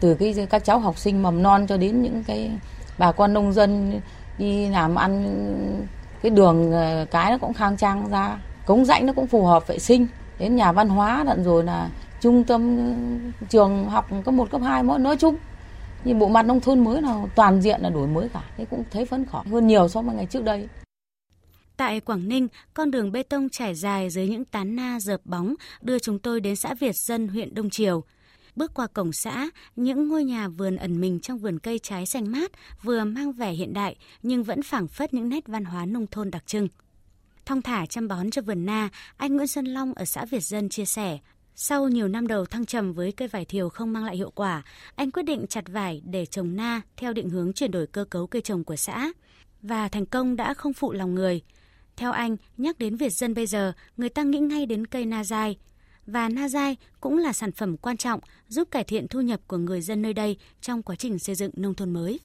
Từ khi các cháu học sinh mầm non cho đến những cái bà con nông dân đi làm ăn, cái đường cái nó cũng khang trang ra, cống rãnh nó cũng phù hợp vệ sinh, đến nhà văn hóa đặng rồi là trung tâm trường học cấp 1, cấp 2 mỗi nói chung. Nhưng bộ mặt nông thôn mới nào toàn diện là đổi mới cả, thế cũng thấy phấn khởi hơn nhiều so với ngày trước đây. Tại Quảng Ninh, con đường bê tông trải dài dưới những tán na rợp bóng đưa chúng tôi đến xã Việt Dân, huyện Đông Triều. Bước qua cổng xã, những ngôi nhà vườn ẩn mình trong vườn cây trái xanh mát, vừa mang vẻ hiện đại nhưng vẫn phảng phất những nét văn hóa nông thôn đặc trưng. Thong thả chăm bón cho vườn na, anh Nguyễn Xuân Long ở xã Việt Dân chia sẻ. Sau nhiều năm đầu thăng trầm với cây vải thiều không mang lại hiệu quả, anh quyết định chặt vải để trồng na theo định hướng chuyển đổi cơ cấu cây trồng của xã. Và thành công đã không phụ lòng người. Theo anh, nhắc đến Việt Dân bây giờ, người ta nghĩ ngay đến cây na dai. Và na dai cũng là sản phẩm quan trọng giúp cải thiện thu nhập của người dân nơi đây trong quá trình xây dựng nông thôn mới.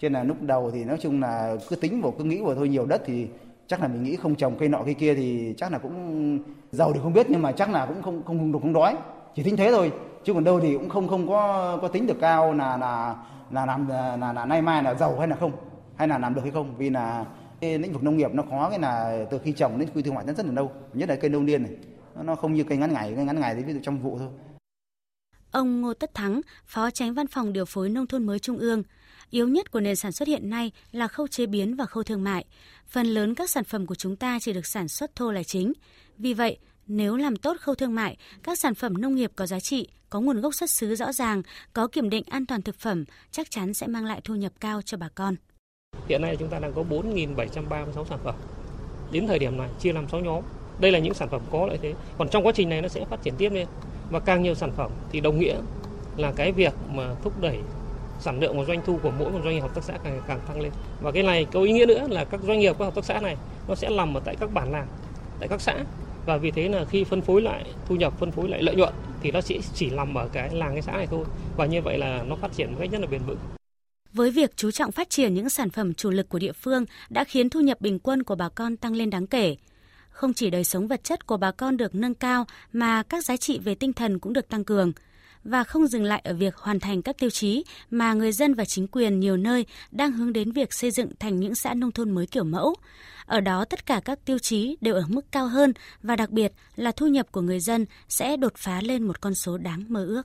Cho nên là lúc đầu thì nói chung là cứ tính vào, cứ nghĩ vào thôi, nhiều đất thì chắc là mình nghĩ không trồng cây nọ cây kia thì chắc là cũng giàu thì không biết, nhưng mà chắc là cũng không đói, chỉ tính thế thôi, chứ còn đâu thì cũng không có tính được cao là làm nay mai là giàu hay là không, hay là làm được hay không, vì là cái lĩnh vực nông nghiệp nó khó, cái là từ khi trồng đến khi thu hoạch nó rất là lâu, nhất là cây lâu niên này nó không như cây ngắn ngày thì ví dụ trong vụ thôi. Ông Ngô Tất Thắng, Phó Chánh Văn phòng Điều phối Nông thôn mới Trung ương. Yếu nhất của nền sản xuất hiện nay là khâu chế biến và khâu thương mại. Phần lớn các sản phẩm của chúng ta chỉ được sản xuất thô là chính. Vì vậy, nếu làm tốt khâu thương mại, các sản phẩm nông nghiệp có giá trị, có nguồn gốc xuất xứ rõ ràng, có kiểm định an toàn thực phẩm, chắc chắn sẽ mang lại thu nhập cao cho bà con. Hiện nay chúng ta đang có 4.736 sản phẩm. Đến thời điểm này chia làm 6 nhóm. Đây là những sản phẩm có lợi thế. Còn trong quá trình này nó sẽ phát triển tiếp lên. Và càng nhiều sản phẩm thì đồng nghĩa là cái việc mà thúc đẩy sản lượng và doanh thu của mỗi một doanh nghiệp hợp tác xã càng tăng lên. Và cái này có ý nghĩa nữa là các doanh nghiệp, các hợp tác xã này nó sẽ nằm ở tại các bản làng, tại các xã, và vì thế là khi phân phối lại thu nhập, phân phối lại lợi nhuận thì nó sẽ chỉ nằm ở cái làng, cái xã này thôi, và như vậy là nó phát triển một cách rất là bền vững. Với việc chú trọng phát triển những sản phẩm chủ lực của địa phương đã khiến thu nhập bình quân của bà con tăng lên đáng kể. Không chỉ đời sống vật chất của bà con được nâng cao mà các giá trị về tinh thần cũng được tăng cường. Và không dừng lại ở việc hoàn thành các tiêu chí mà người dân và chính quyền nhiều nơi đang hướng đến việc xây dựng thành những xã nông thôn mới kiểu mẫu. Ở đó tất cả các tiêu chí đều ở mức cao hơn và đặc biệt là thu nhập của người dân sẽ đột phá lên một con số đáng mơ ước.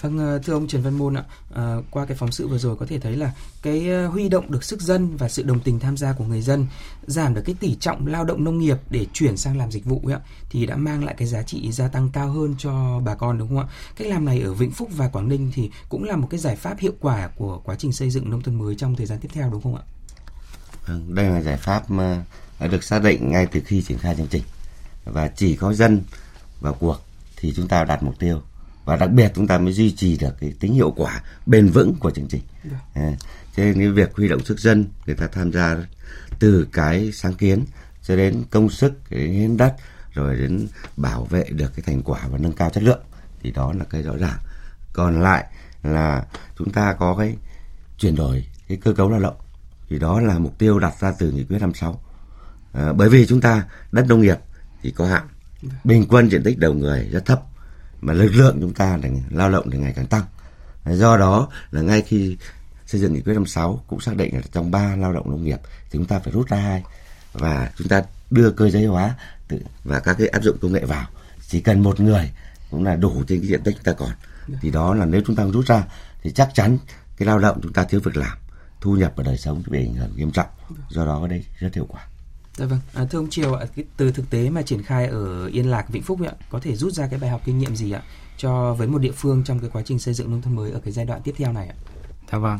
Vâng, thưa ông Trần Văn Môn ạ, qua cái phóng sự vừa rồi có thể thấy là cái huy động được sức dân và sự đồng tình tham gia của người dân, giảm được cái tỷ trọng lao động nông nghiệp để chuyển sang làm dịch vụ ấy, thì đã mang lại cái giá trị gia tăng cao hơn cho bà con, đúng không ạ? Cách làm này ở Vĩnh Phúc và Quảng Ninh thì cũng là một cái giải pháp hiệu quả của quá trình xây dựng nông thôn mới trong thời gian tiếp theo, đúng không ạ? Đây là giải pháp mà đã được xác định ngay từ khi triển khai chương trình, và chỉ có dân vào cuộc thì chúng ta đạt mục tiêu. Và đặc biệt chúng ta mới duy trì được cái tính hiệu quả bền vững của chương trình. Cho nên cái việc huy động sức dân, người ta tham gia từ cái sáng kiến cho đến công sức, đến hiến đất, rồi đến bảo vệ được cái thành quả và nâng cao chất lượng, thì đó là cái rõ ràng. Còn lại là chúng ta có cái chuyển đổi cái cơ cấu lao động, thì đó là mục tiêu đặt ra từ nghị quyết 56. Bởi vì chúng ta đất nông nghiệp thì có hạn, bình quân diện tích đầu người rất thấp, mà lực lượng chúng ta để lao động thì ngày càng tăng. Do đó là ngay khi xây dựng nghị quyết 56 cũng xác định là trong 3 lao động nông nghiệp thì chúng ta phải rút ra 2, và chúng ta đưa cơ giới hóa và các cái áp dụng công nghệ vào. Chỉ cần một người cũng là đủ trên cái diện tích chúng ta còn. Thì đó là nếu chúng ta rút ra thì chắc chắn cái lao động chúng ta thiếu việc làm, thu nhập và đời sống bị ảnh hưởng nghiêm trọng. Do đó ở đây rất hiệu quả. Dạ vâng, thưa ông Triều ạ, từ thực tế mà triển khai ở Yên Lạc, Vĩnh Phúc ạ, có thể rút ra cái bài học kinh nghiệm gì ạ cho với một địa phương trong cái quá trình xây dựng nông thôn mới ở cái giai đoạn tiếp theo này ạ? Dạ vâng,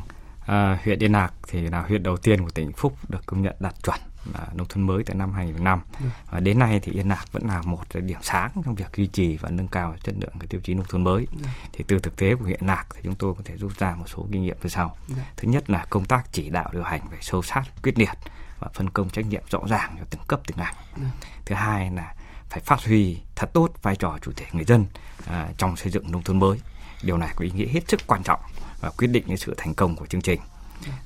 huyện Yên Lạc thì là huyện đầu tiên của tỉnh Vĩnh Phúc được công nhận đạt chuẩn nông thôn mới tại năm 2005. Và đến nay thì Yên Lạc vẫn là một điểm sáng trong việc duy trì và nâng cao chất lượng cái tiêu chí nông thôn mới. Thì từ thực tế của huyện Lạc thì chúng tôi có thể rút ra một số kinh nghiệm như sau. Thứ nhất là công tác chỉ đạo điều hành phải sâu sát, quyết liệt và phân công trách nhiệm rõ ràng cho từng cấp từng ngành. Thứ hai là phải phát huy thật tốt vai trò chủ thể người dân trong xây dựng nông thôn mới. Điều này có ý nghĩa hết sức quan trọng và quyết định đến sự thành công của chương trình.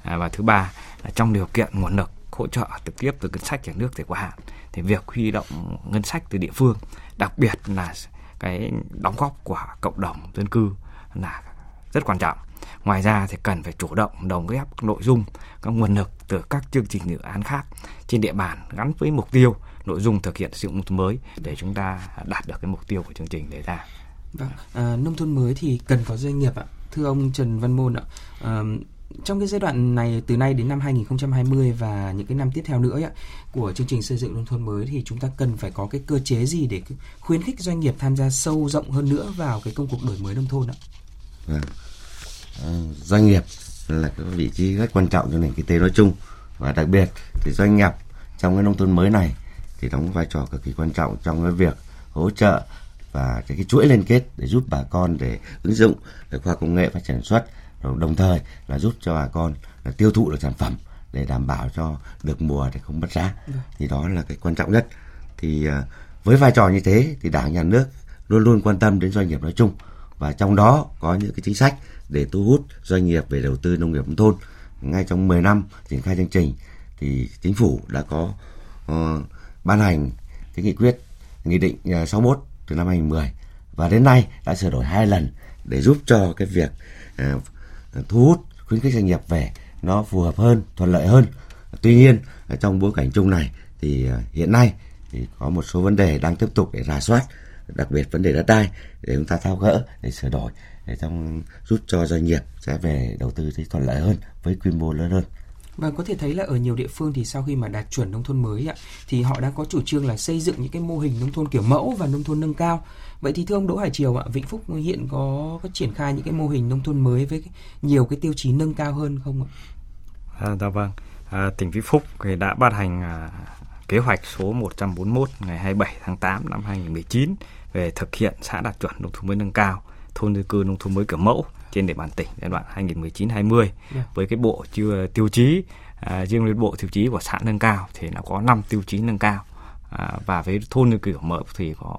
Và thứ ba là trong điều kiện nguồn lực hỗ trợ trực tiếp từ ngân sách nhà nước thì quá hạn, thì việc huy động ngân sách từ địa phương, đặc biệt là cái đóng góp của cộng đồng dân cư là rất quan trọng. Ngoài ra thì cần phải chủ động đồng ghép nội dung, các nguồn lực từ các chương trình dự án khác trên địa bàn gắn với mục tiêu, nội dung thực hiện sự nông thôn mới để chúng ta đạt được cái mục tiêu của chương trình đề ra. Vâng, nông thôn mới thì cần có doanh nghiệp ạ. Thưa ông Trần Văn Môn ạ, trong cái giai đoạn này từ nay đến năm 2020 và những cái năm tiếp theo nữa của chương trình xây dựng nông thôn mới thì chúng ta cần phải có cái cơ chế gì để khuyến khích doanh nghiệp tham gia sâu rộng hơn nữa vào cái công cuộc đổi mới nông thôn ạ? Vâng. Doanh nghiệp là cái vị trí rất quan trọng cho nền kinh tế nói chung, và đặc biệt thì doanh nghiệp trong cái nông thôn mới này thì đóng vai trò cực kỳ quan trọng trong cái việc hỗ trợ và cái chuỗi liên kết để giúp bà con để ứng dụng để khoa công nghệ phát triển sản xuất, rồi đồng thời là giúp cho bà con là tiêu thụ được sản phẩm để đảm bảo cho được mùa để không mất giá. Thì đó là cái quan trọng nhất. Thì với vai trò như thế thì Đảng, Nhà nước luôn luôn quan tâm đến doanh nghiệp nói chung, và trong đó có những cái chính sách để thu hút doanh nghiệp về đầu tư nông nghiệp nông thôn. Ngay trong 10 năm triển khai chương trình thì chính phủ đã có ban hành cái nghị định 61 từ năm 2010, và đến nay đã sửa đổi 2 lần để giúp cho cái việc thu hút khuyến khích doanh nghiệp về nó phù hợp hơn, thuận lợi hơn. Tuy nhiên trong bối cảnh chung này thì hiện nay thì có một số vấn đề đang tiếp tục để rà soát, đặc biệt vấn đề đất đai để chúng ta tháo gỡ để sửa đổi để giúp cho doanh nghiệp sẽ về đầu tư thì thuận lợi hơn với quy mô lớn hơn. Và có thể thấy là ở nhiều địa phương thì sau khi mà đạt chuẩn nông thôn mới thì họ đã có chủ trương là xây dựng những cái mô hình nông thôn kiểu mẫu và nông thôn nâng cao. Vậy thì thưa ông Đỗ Hải Triều Vĩnh Phúc hiện có triển khai những cái mô hình nông thôn mới với nhiều cái tiêu chí nâng cao hơn không ạ? Tỉnh Vĩnh Phúc thì đã ban hành kế hoạch số 141 ngày 27 tháng 8 năm 2019 về thực hiện xã đạt chuẩn nông thôn mới nâng cao. thôn dân cư nông thôn mới kiểu mẫu trên địa bàn tỉnh giai đoạn 2019-2020 với cái bộ chưa tiêu chí riêng với bộ tiêu chí của xã nâng cao thì nó có 5 tiêu chí nâng cao và với thôn dân cư kiểu mẫu thì có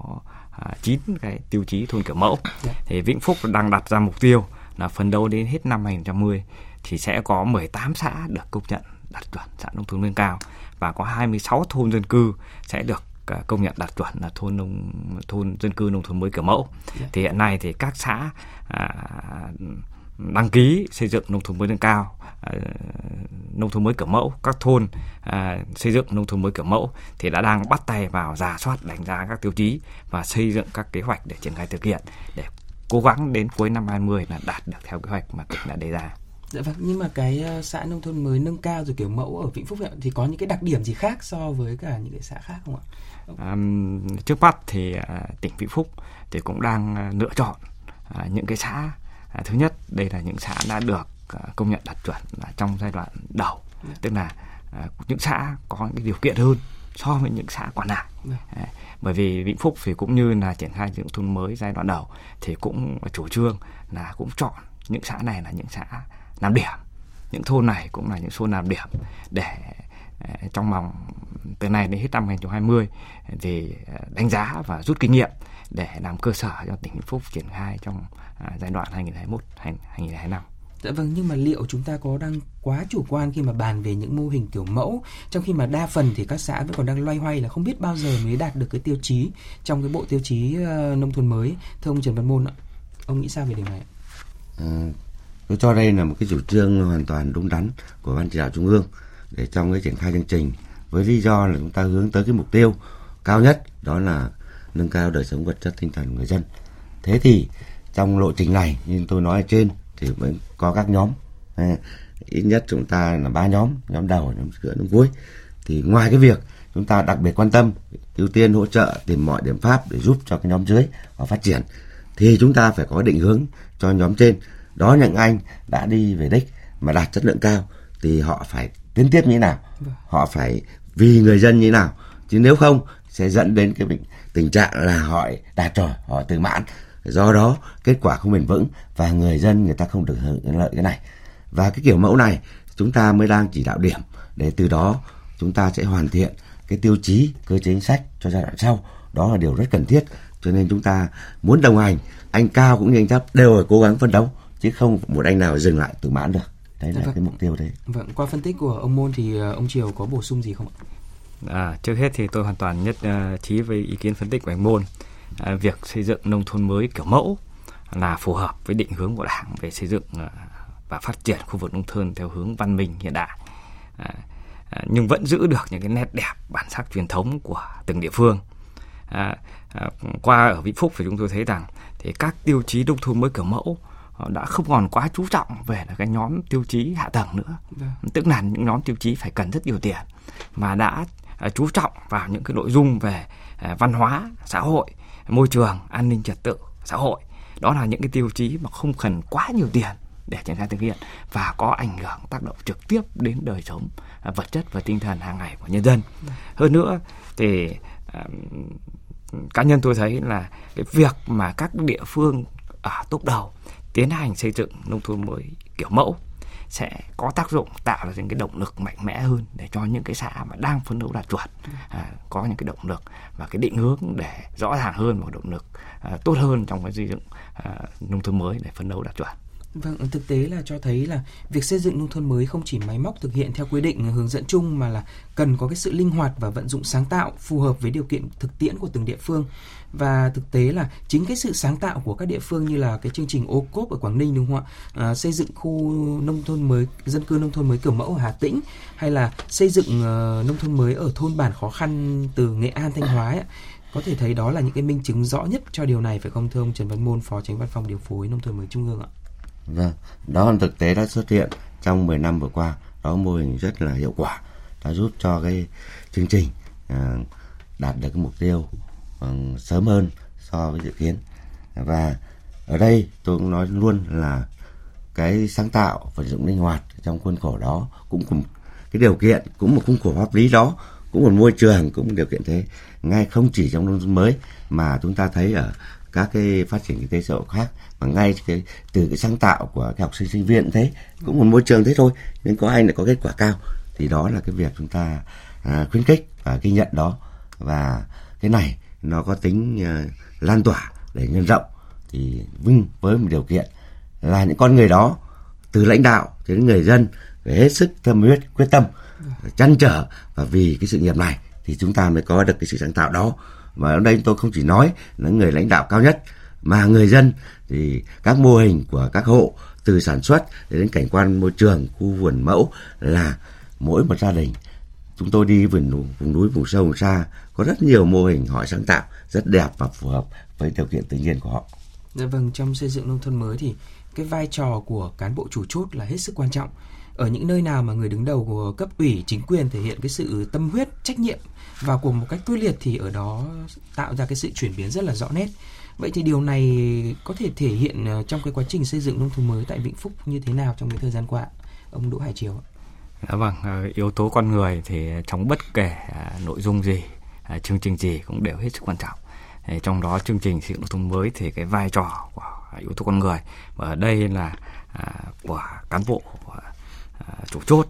9 cái tiêu chí thôn kiểu mẫu. Thì Vĩnh Phúc đang đặt ra mục tiêu là phấn đấu đến hết năm 2020 thì sẽ có 18 xã được công nhận đạt chuẩn xã nông thôn nâng cao và có 26 thôn dân cư sẽ được công nhận đạt chuẩn là thôn dân cư nông thôn mới kiểu mẫu. Thì hiện nay thì các xã đăng ký xây dựng nông thôn mới nâng cao, nông thôn mới kiểu mẫu, các thôn xây dựng nông thôn mới kiểu mẫu thì đã đang bắt tay vào rà soát đánh giá các tiêu chí và xây dựng các kế hoạch để triển khai thực hiện để cố gắng đến cuối năm 2020 là đạt được theo kế hoạch mà tỉnh đã đề ra. Dạ vâng, nhưng mà cái xã nông thôn mới nâng cao rồi kiểu mẫu ở Vĩnh Phúc thì có những cái đặc điểm gì khác so với cả những cái xã khác không ạ? Trước mắt thì tỉnh Vĩnh Phúc thì cũng đang lựa chọn những cái xã. Thứ nhất, đây là những xã đã được công nhận đạt chuẩn trong giai đoạn đầu, tức là những xã có những điều kiện hơn so với những xã còn lại. Bởi vì Vĩnh Phúc thì cũng như là triển khai những thôn mới giai đoạn đầu thì cũng chủ trương là cũng chọn những xã này là những xã làm điểm, những thôn này cũng là những thôn làm điểm để trong vòng từ nay đến hết năm 2020 thì đánh giá và rút kinh nghiệm để làm cơ sở cho tỉnh Vĩnh Phúc triển khai trong giai đoạn 2021-2025. Dạ vâng, nhưng mà liệu chúng ta có đang quá chủ quan khi mà bàn về những mô hình kiểu mẫu, trong khi mà đa phần thì các xã vẫn còn đang loay hoay là không biết bao giờ mới đạt được cái tiêu chí trong cái bộ tiêu chí nông thôn mới. Thưa ông Trần Văn Môn ạ, ông nghĩ sao về điều này? Tôi cho đây là một cái chủ trương hoàn toàn đúng đắn của Ban Chỉ đạo Trung ương để trong cái triển khai chương trình, với lý do là chúng ta hướng tới cái mục tiêu cao nhất, đó là nâng cao đời sống vật chất tinh thần của người dân. Thế thì trong lộ trình này như tôi nói ở trên thì vẫn có các nhóm, ít nhất chúng ta là 3 nhóm: nhóm đầu, nhóm giữa, nhóm cuối. Thì ngoài cái việc chúng ta đặc biệt quan tâm, ưu tiên hỗ trợ tìm mọi biện pháp để giúp cho cái nhóm dưới họ phát triển, thì chúng ta phải có định hướng cho nhóm trên. Đó, những anh đã đi về đích mà đạt chất lượng cao thì họ phải tiến tiếp như thế nào, họ phải vì người dân như thế nào, chứ nếu không sẽ dẫn đến cái tình trạng là họ đạt rồi, họ tự mãn, do đó kết quả không bền vững và người dân người ta không được hưởng lợi cái này. Và cái kiểu mẫu này chúng ta mới đang chỉ đạo điểm để từ đó chúng ta sẽ hoàn thiện cái tiêu chí, cơ chế chính sách cho giai đoạn sau. Đó là điều rất cần thiết, cho nên chúng ta muốn đồng hành, anh Cao cũng như anh Thấp đều phải cố gắng phấn đấu chứ không một anh nào dừng lại tự mãn được. Đấy là cái mục tiêu đấy. Vâng, qua phân tích của ông Môn thì ông Triều có bổ sung gì không ạ? Trước hết thì tôi hoàn toàn nhất trí với ý kiến phân tích của anh Môn. Việc xây dựng nông thôn mới kiểu mẫu là phù hợp với định hướng của Đảng về xây dựng và phát triển khu vực nông thôn theo hướng văn minh hiện đại, nhưng vẫn giữ được những cái nét đẹp bản sắc truyền thống của từng địa phương. Qua ở Vĩnh Phúc thì chúng tôi thấy rằng thì các tiêu chí nông thôn mới kiểu mẫu đã không còn quá chú trọng về cái nhóm tiêu chí hạ tầng nữa, tức là những nhóm tiêu chí phải cần rất nhiều tiền, mà đã chú trọng vào những cái nội dung về văn hóa, xã hội, môi trường, an ninh trật tự, xã hội. Đó là những cái tiêu chí mà không cần quá nhiều tiền để triển khai thực hiện và có ảnh hưởng tác động trực tiếp đến đời sống vật chất và tinh thần hàng ngày của nhân dân. Hơn nữa thì cá nhân tôi thấy là cái việc mà các địa phương ở tốc đầu tiến hành xây dựng nông thôn mới kiểu mẫu sẽ có tác dụng tạo ra những cái động lực mạnh mẽ hơn để cho những cái xã mà đang phấn đấu đạt chuẩn có những cái động lực và cái định hướng để rõ ràng hơn, một động lực tốt hơn trong cái xây dựng nông thôn mới để phấn đấu đạt chuẩn. Vâng, thực tế là cho thấy là việc xây dựng nông thôn mới không chỉ máy móc thực hiện theo quy định hướng dẫn chung mà là cần có cái sự linh hoạt và vận dụng sáng tạo phù hợp với điều kiện thực tiễn của từng địa phương. Và thực tế là chính cái sự sáng tạo của các địa phương, như là cái chương trình OCOP ở Quảng Ninh, đúng không ạ? Xây dựng khu nông thôn mới, dân cư nông thôn mới kiểu mẫu ở Hà Tĩnh, hay là xây dựng nông thôn mới ở thôn bản khó khăn từ Nghệ An, Thanh Hóa ấy. Có thể thấy đó là những cái minh chứng rõ nhất cho điều này, phải không thưa ông Trần Văn Môn, Phó Chánh Văn phòng Điều phối Nông thôn mới Trung ương ạ? Vâng, đó là thực tế đã xuất hiện trong 10 năm vừa qua, đó mô hình rất là hiệu quả, đã giúp cho cái chương trình đạt được cái mục tiêu sớm hơn so với dự kiến. Và ở đây tôi cũng nói luôn là cái sáng tạo và sử dụng linh hoạt trong khuôn khổ đó, cũng cùng cái điều kiện, cũng một khung khổ pháp lý đó cũng một môi trường, cũng điều kiện thế. Ngay không chỉ trong nông thôn mới mà chúng ta thấy ở các cái phát triển kinh tế xã hội khác, mà ngay từ cái sáng tạo của cái học sinh sinh viên thế, cũng một môi trường thế thôi, nhưng có anh lại có kết quả cao. Thì đó là cái việc chúng ta khuyến khích và ghi nhận đó, và cái này nó có tính lan tỏa để nhân rộng. Thì với một điều kiện là những con người đó, từ lãnh đạo đến người dân, phải hết sức tâm huyết, quyết tâm, trăn trở, và vì cái sự nghiệp này thì chúng ta mới có được cái sự sáng tạo đó. Mà ở đây tôi không chỉ nói là người lãnh đạo cao nhất, mà người dân thì các mô hình của các hộ từ sản xuất đến cảnh quan môi trường, khu vườn mẫu, là mỗi một gia đình. Chúng tôi đi vùng núi, vùng sâu, vùng xa, có rất nhiều mô hình họ sáng tạo, rất đẹp và phù hợp với điều kiện tự nhiên của họ. Dạ vâng, trong xây dựng nông thôn mới thì cái vai trò của cán bộ chủ chốt là hết sức quan trọng. Ở những nơi nào mà người đứng đầu của cấp ủy, chính quyền thể hiện cái sự tâm huyết, trách nhiệm vào cuộc một cách quyết liệt thì ở đó tạo ra cái sự chuyển biến rất là rõ nét. Vậy thì điều này có thể thể hiện trong cái quá trình xây dựng nông thôn mới tại Vĩnh Phúc như thế nào trong cái thời gian qua, ông Đỗ Hải Triều ạ? Dạ vâng, yếu tố con người thì trong bất kể nội dung gì, chương trình gì cũng đều hết sức quan trọng. Trong đó chương trình xây dựng nông thôn mới thì cái vai trò của yếu tố con người, và ở đây là của cán bộ chủ chốt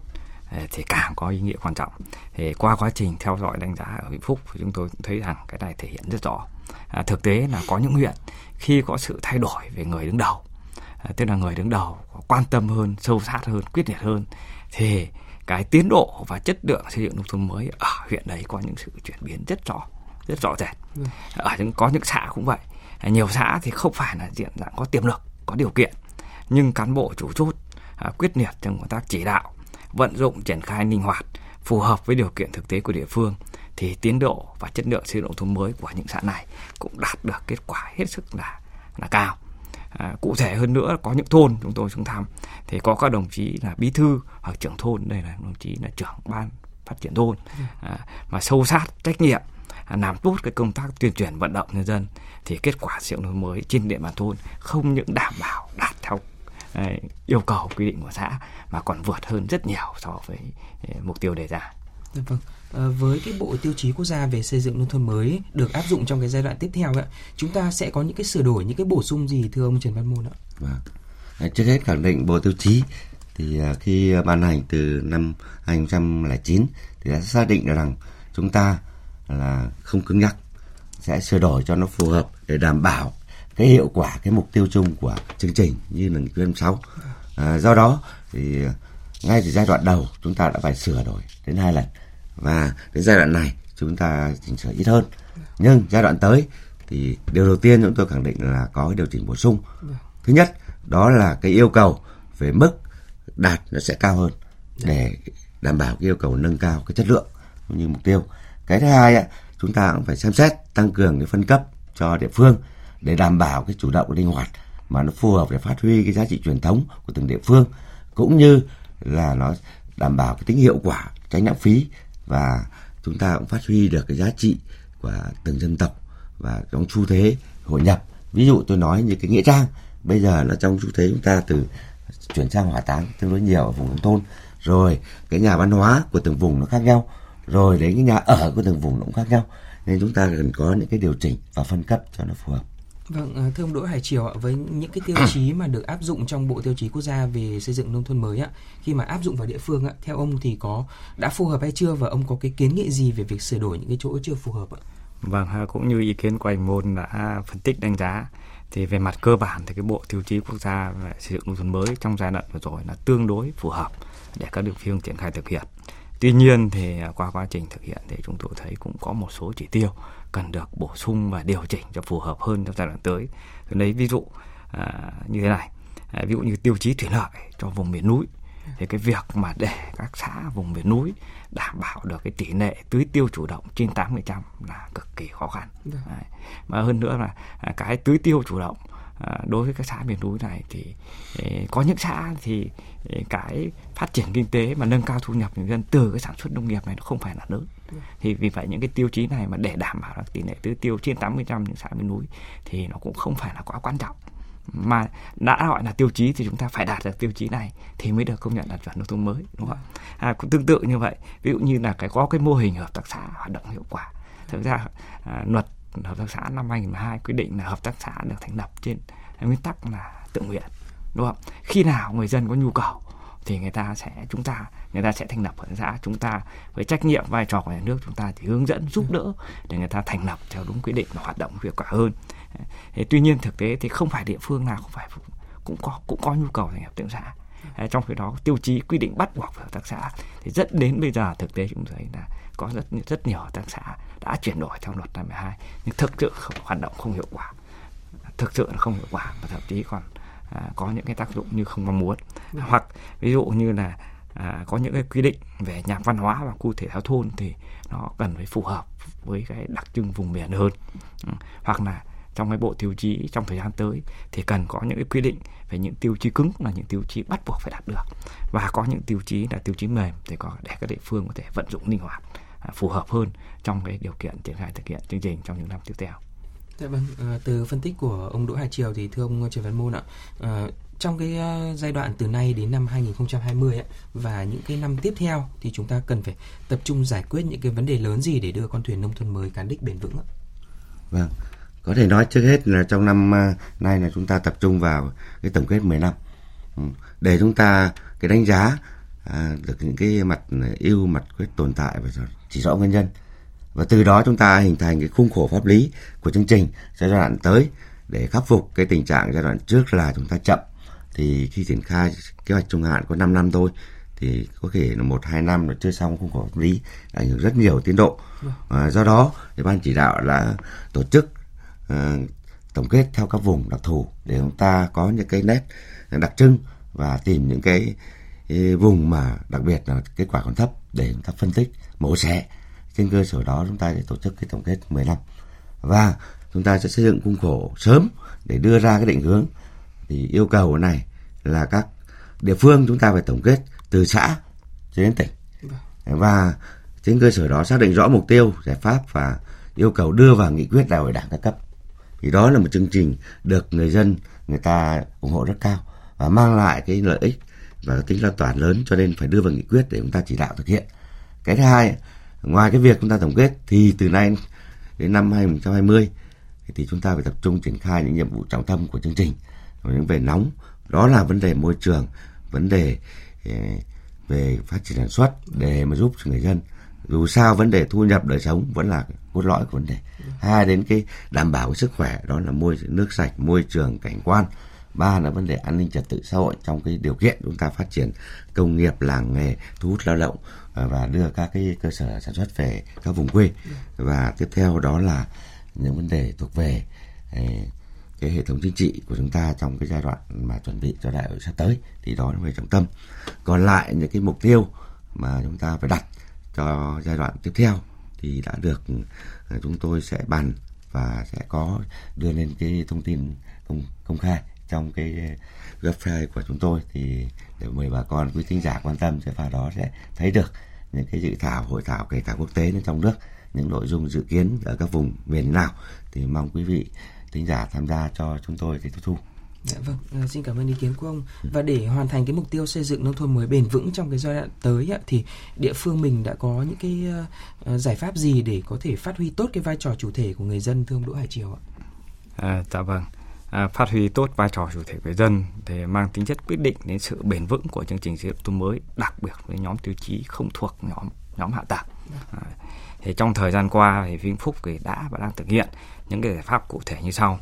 thì càng có ý nghĩa quan trọng. Thì qua quá trình theo dõi đánh giá ở Vĩnh Phúc, chúng tôi cũng thấy rằng cái này thể hiện rất rõ. Thực tế là có những huyện khi có sự thay đổi về người đứng đầu, tức là người đứng đầu quan tâm hơn, sâu sát hơn, quyết liệt hơn, thì cái tiến độ và chất lượng xây dựng nông thôn mới ở huyện đấy có những sự chuyển biến rất rõ rệt. Có những xã cũng vậy, nhiều xã thì không phải là diện dạng có tiềm lực, có điều kiện, nhưng cán bộ chủ chốt quyết liệt trong công tác chỉ đạo, vận dụng, triển khai linh hoạt, phù hợp với điều kiện thực tế của địa phương, thì tiến độ và chất lượng xây dựng nông thôn mới của những xã này cũng đạt được kết quả hết sức là cao. Cụ thể hơn nữa, có những thôn chúng tôi xuống thăm thì có các đồng chí là bí thư hoặc trưởng thôn, đây là đồng chí là trưởng ban phát triển thôn, mà sâu sát, trách nhiệm, làm tốt cái công tác tuyên truyền vận động nhân dân, thì kết quả xây dựng nông thôn mới trên địa bàn thôn không những đảm bảo đạt theo yêu cầu quy định của xã mà còn vượt hơn rất nhiều so với mục tiêu đề ra. Vâng. Với cái bộ tiêu chí quốc gia về xây dựng nông thôn mới được áp dụng trong cái giai đoạn tiếp theo ấy, chúng ta sẽ có những cái sửa đổi, những cái bổ sung gì thưa ông Trần Văn Môn ạ? Vâng. Trước hết khẳng định bộ tiêu chí thì khi ban hành từ năm 2009 thì đã xác định rằng chúng ta là không cứng nhắc, sẽ sửa đổi cho nó phù hợp để đảm bảo cái hiệu quả, cái mục tiêu chung của chương trình như là nghị quyết 6. Do đó thì ngay từ giai đoạn đầu chúng ta đã phải sửa đổi đến 2 lần, và đến giai đoạn này chúng ta chỉnh sửa ít hơn. Nhưng giai đoạn tới thì điều đầu tiên chúng tôi khẳng định là có điều chỉnh bổ sung. Thứ nhất đó là cái yêu cầu về mức đạt nó sẽ cao hơn để đảm bảo cái yêu cầu nâng cao cái chất lượng cũng như mục tiêu. Cái thứ hai chúng ta cũng phải xem xét tăng cường cái phân cấp cho địa phương để đảm bảo cái chủ động linh hoạt mà nó phù hợp để phát huy cái giá trị truyền thống của từng địa phương, cũng như là nó đảm bảo cái tính hiệu quả, tránh lãng phí, và chúng ta cũng phát huy được cái giá trị của từng dân tộc và trong xu thế hội nhập. Ví dụ tôi nói như cái nghĩa trang, bây giờ là trong xu thế chúng ta từ chuyển sang hỏa táng tương đối nhiều ở vùng nông thôn, rồi cái nhà văn hóa của từng vùng nó khác nhau, rồi đến cái nhà ở của từng vùng nó cũng khác nhau, nên chúng ta cần có những cái điều chỉnh và phân cấp cho nó phù hợp. Vâng, thưa ông Đỗ Hải Triều, với những cái tiêu chí mà được áp dụng trong bộ tiêu chí quốc gia về xây dựng nông thôn mới, khi mà áp dụng vào địa phương, theo ông thì có đã phù hợp hay chưa, và ông có cái kiến nghị gì về việc sửa đổi những cái chỗ chưa phù hợp ạ? Vâng, cũng như ý kiến của anh Môn đã phân tích đánh giá, thì về mặt cơ bản thì cái bộ tiêu chí quốc gia về xây dựng nông thôn mới trong giai đoạn vừa rồi là tương đối phù hợp để các địa phương triển khai thực hiện. Tuy nhiên thì qua quá trình thực hiện thì chúng tôi thấy cũng có một số chỉ tiêu cần được bổ sung và điều chỉnh cho phù hợp hơn trong giai đoạn tới. Tôi lấy ví dụ như thế này, ví dụ như tiêu chí thủy lợi cho vùng miền núi, thì cái việc mà để các xã vùng miền núi đảm bảo được cái tỷ lệ tưới tiêu chủ động trên 80% là cực kỳ khó khăn. Mà hơn nữa là cái tưới tiêu chủ động đối với các xã miền núi này thì có những xã thì cái phát triển kinh tế mà nâng cao thu nhập người dân từ cái sản xuất nông nghiệp này nó không phải là lớn. Thì vì vậy những cái tiêu chí này mà để đảm bảo tỷ lệ tưới tiêu trên 80% những xã miền núi thì nó cũng không phải là quá quan trọng. mà đã gọi là tiêu chí thì chúng ta phải đạt được tiêu chí này thì mới được công nhận là chuẩn nông thôn mới, đúng không ạ? Cũng tương tự như vậy, ví dụ như là có cái mô hình hợp tác xã hoạt động hiệu quả. Thực ra luật hợp tác xã năm 2012 quy định là hợp tác xã được thành lập trên nguyên tắc là tự nguyện, đúng không? Khi nào người dân có nhu cầu thì người ta sẽ thành lập hợp tác xã. Chúng ta với trách nhiệm vai trò của nhà nước, chúng ta thì hướng dẫn giúp đỡ để người ta thành lập theo đúng quy định và hoạt động hiệu quả hơn. Thế tuy nhiên thực tế thì không phải địa phương nào cũng có nhu cầu thành lập hợp tác xã. Trong khi đó tiêu chí quy định bắt buộc về hợp tác xã thì dẫn đến bây giờ thực tế chúng ta thấy là có rất nhiều hợp tác xã đã chuyển đổi theo luật 2012 nhưng thực sự hoạt động không hiệu quả và thậm chí còn có những cái tác dụng như không mong muốn. Hoặc ví dụ như là có những cái quy định về nhà văn hóa và khu thể thao thôn thì nó cần phải phù hợp với cái đặc trưng vùng miền hơn. Hoặc là trong cái bộ tiêu chí trong thời gian tới thì cần có những cái quy định về những tiêu chí cứng là những tiêu chí bắt buộc phải đạt được, và có những tiêu chí là tiêu chí mềm để các địa phương có thể vận dụng linh hoạt, phù hợp hơn trong cái điều kiện triển khai thực hiện chương trình trong những năm tiếp theo. Dạ vâng, từ phân tích của ông Đỗ Hải Triều thì thưa ông Trần Văn Môn ạ, trong cái giai đoạn từ nay đến năm 2020 và những cái năm tiếp theo thì chúng ta cần phải tập trung giải quyết những cái vấn đề lớn gì để đưa con thuyền nông thôn mới cán đích bền vững ạ? Vâng, có thể nói trước hết là trong năm nay là chúng ta tập trung vào cái tổng kết 10 năm để chúng ta cái đánh giá được những cái mặt ưu, mặt khuyết, tồn tại và chỉ rõ nguyên nhân. Và từ đó chúng ta hình thành cái khung khổ pháp lý của chương trình giai đoạn tới để khắc phục cái tình trạng giai đoạn trước là chúng ta chậm. Thì khi triển khai kế hoạch trung hạn có 5 năm thôi thì có thể là 1-2 năm là chưa xong khung khổ pháp lý, ảnh hưởng rất nhiều tiến độ. Do đó thì ban chỉ đạo đã tổ chức tổng kết theo các vùng đặc thù để chúng ta có những cái nét đặc trưng và tìm những cái vùng mà đặc biệt là kết quả còn thấp để chúng ta phân tích mổ xẻ. Trên cơ sở đó chúng ta sẽ tổ chức cái tổng kết 10 năm và chúng ta sẽ xây dựng khung khổ sớm để đưa ra cái định hướng. Thì yêu cầu này là các địa phương chúng ta phải tổng kết từ xã cho đến tỉnh, và trên cơ sở đó xác định rõ mục tiêu, giải pháp và yêu cầu đưa vào nghị quyết đại hội đảng các cấp. Thì đó là một chương trình được người dân người ta ủng hộ rất cao và mang lại cái lợi ích và tính lan tỏa lớn, cho nên phải đưa vào nghị quyết để chúng ta chỉ đạo thực hiện. Cái thứ hai, ngoài cái việc chúng ta tổng kết thì từ nay đến năm 2020 thì chúng ta phải tập trung triển khai những nhiệm vụ trọng tâm của chương trình, những vấn đề nóng, đó là vấn đề môi trường, vấn đề về phát triển sản xuất để mà giúp cho người dân. Dù sao vấn đề thu nhập đời sống vẫn là cốt lõi của vấn đề. Hai đến cái đảm bảo sức khỏe, đó là nước sạch, môi trường, cảnh quan. Ba là vấn đề an ninh trật tự xã hội trong cái điều kiện chúng ta phát triển công nghiệp, làng nghề, thu hút lao động và đưa các cái cơ sở sản xuất về các vùng quê. Và tiếp theo đó là những vấn đề thuộc về cái hệ thống chính trị của chúng ta trong cái giai đoạn mà chuẩn bị cho đại hội sắp tới, thì đó là về trọng tâm. Còn lại những cái mục tiêu mà chúng ta phải đặt cho giai đoạn tiếp theo thì đã được chúng tôi sẽ bàn và sẽ có đưa lên cái thông tin công khai trong cái website của chúng tôi, thì để mời bà con quý thính giả quan tâm sẽ vào đó sẽ thấy được những cái dự thảo, hội thảo kể cả quốc tế trong nước, những nội dung dự kiến ở các vùng miền nào, thì mong quý vị thính giả tham gia cho chúng tôi để tiếp thu. Dạ vâng, xin cảm ơn ý kiến của ông. Và để hoàn thành cái mục tiêu xây dựng nông thôn mới bền vững trong cái giai đoạn tới thì địa phương mình đã có những cái giải pháp gì để có thể phát huy tốt cái vai trò chủ thể của người dân, thưa ông Đỗ Hải Triều ạ? Dạ vâng, phát huy tốt vai trò chủ thể người dân để mang tính chất quyết định đến sự bền vững của chương trình xây dựng nông thôn mới, đặc biệt với nhóm tiêu chí không thuộc nhóm hạ tầng. Thì trong thời gian qua thì Vĩnh Phúc thì đã và đang thực hiện những cái giải pháp cụ thể như sau.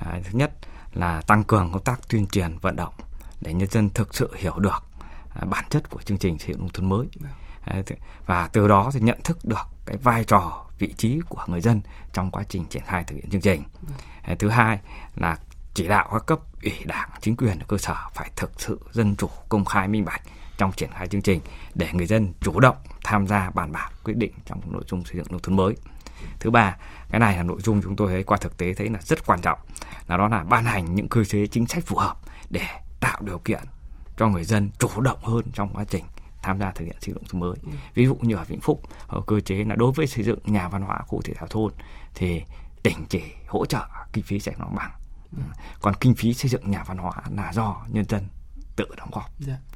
Thứ nhất là tăng cường công tác tuyên truyền vận động để nhân dân thực sự hiểu được bản chất của chương trình xây dựng nông thôn mới, và từ đó thì nhận thức được cái vai trò, vị trí của người dân trong quá trình triển khai thực hiện chương trình. Thứ hai là chỉ đạo các cấp ủy đảng, chính quyền ở cơ sở phải thực sự dân chủ, công khai, minh bạch trong triển khai chương trình để người dân chủ động tham gia bàn bạc quyết định trong nội dung xây dựng nông thôn mới. Thứ ba, cái này là nội dung chúng tôi thấy qua thực tế thấy là rất quan trọng, là đó là ban hành những cơ chế chính sách phù hợp để tạo điều kiện cho người dân chủ động hơn trong quá trình tham gia thực hiện xây dựng nông thôn mới. Ví dụ như ở Vĩnh Phúc, ở cơ chế là đối với xây dựng nhà văn hóa, khu thể thao thôn thì tỉnh chỉ hỗ trợ kinh phí giải phóng bằng Còn kinh phí xây dựng nhà văn hóa là do nhân dân tự đóng góp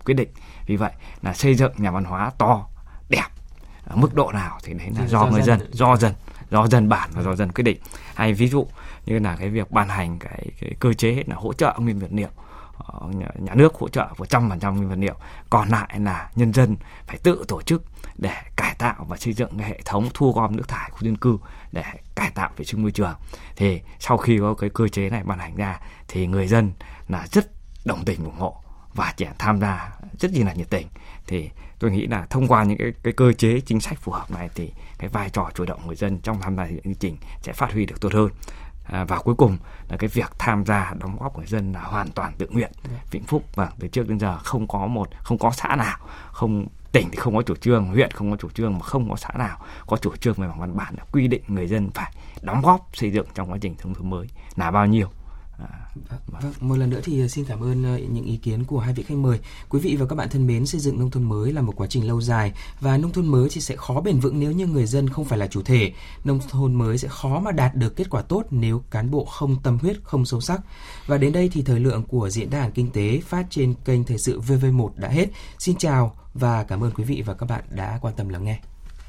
quyết định. Vì vậy là xây dựng nhà văn hóa to, đẹp, ở mức độ nào thì đấy là do người dân, do dân bản và do dân quyết định. Hay ví dụ như là cái việc ban hành cái cơ chế là hỗ trợ nguyên vật liệu, nhà nước hỗ trợ 100% nguyên vật liệu, còn lại là nhân dân phải tự tổ chức để cải tạo và xây dựng cái hệ thống thu gom nước thải khu dân cư để cải tạo vệ sinh môi trường. Thì sau khi có cái cơ chế này ban hành ra thì người dân là rất đồng tình ủng hộ và trẻ tham gia rất là nhiệt tình. Thì tôi nghĩ là thông qua những cái cơ chế chính sách phù hợp này thì cái vai trò chủ động người dân trong tham gia chương trình sẽ phát huy được tốt hơn. Và cuối cùng là cái việc tham gia đóng góp của người dân là hoàn toàn tự nguyện. Vĩnh Phúc từ trước đến giờ không có xã nào, không tỉnh thì không có chủ trương, huyện không có chủ trương, mà không có xã nào có chủ trương về văn bản là quy định người dân phải đóng góp xây dựng trong quá trình nông thôn mới là bao nhiêu. Vâng, một lần nữa thì xin cảm ơn những ý kiến của hai vị khách mời. Quý vị và các bạn thân mến, xây dựng nông thôn mới là một quá trình lâu dài và nông thôn mới thì sẽ khó bền vững nếu như người dân không phải là chủ thể. Nông thôn mới sẽ khó mà đạt được kết quả tốt nếu cán bộ không tâm huyết, không sâu sắc. Và đến đây thì thời lượng của diễn đàn kinh tế phát trên kênh Thời sự VV1 đã hết. Xin chào và cảm ơn quý vị và các bạn đã quan tâm lắng nghe.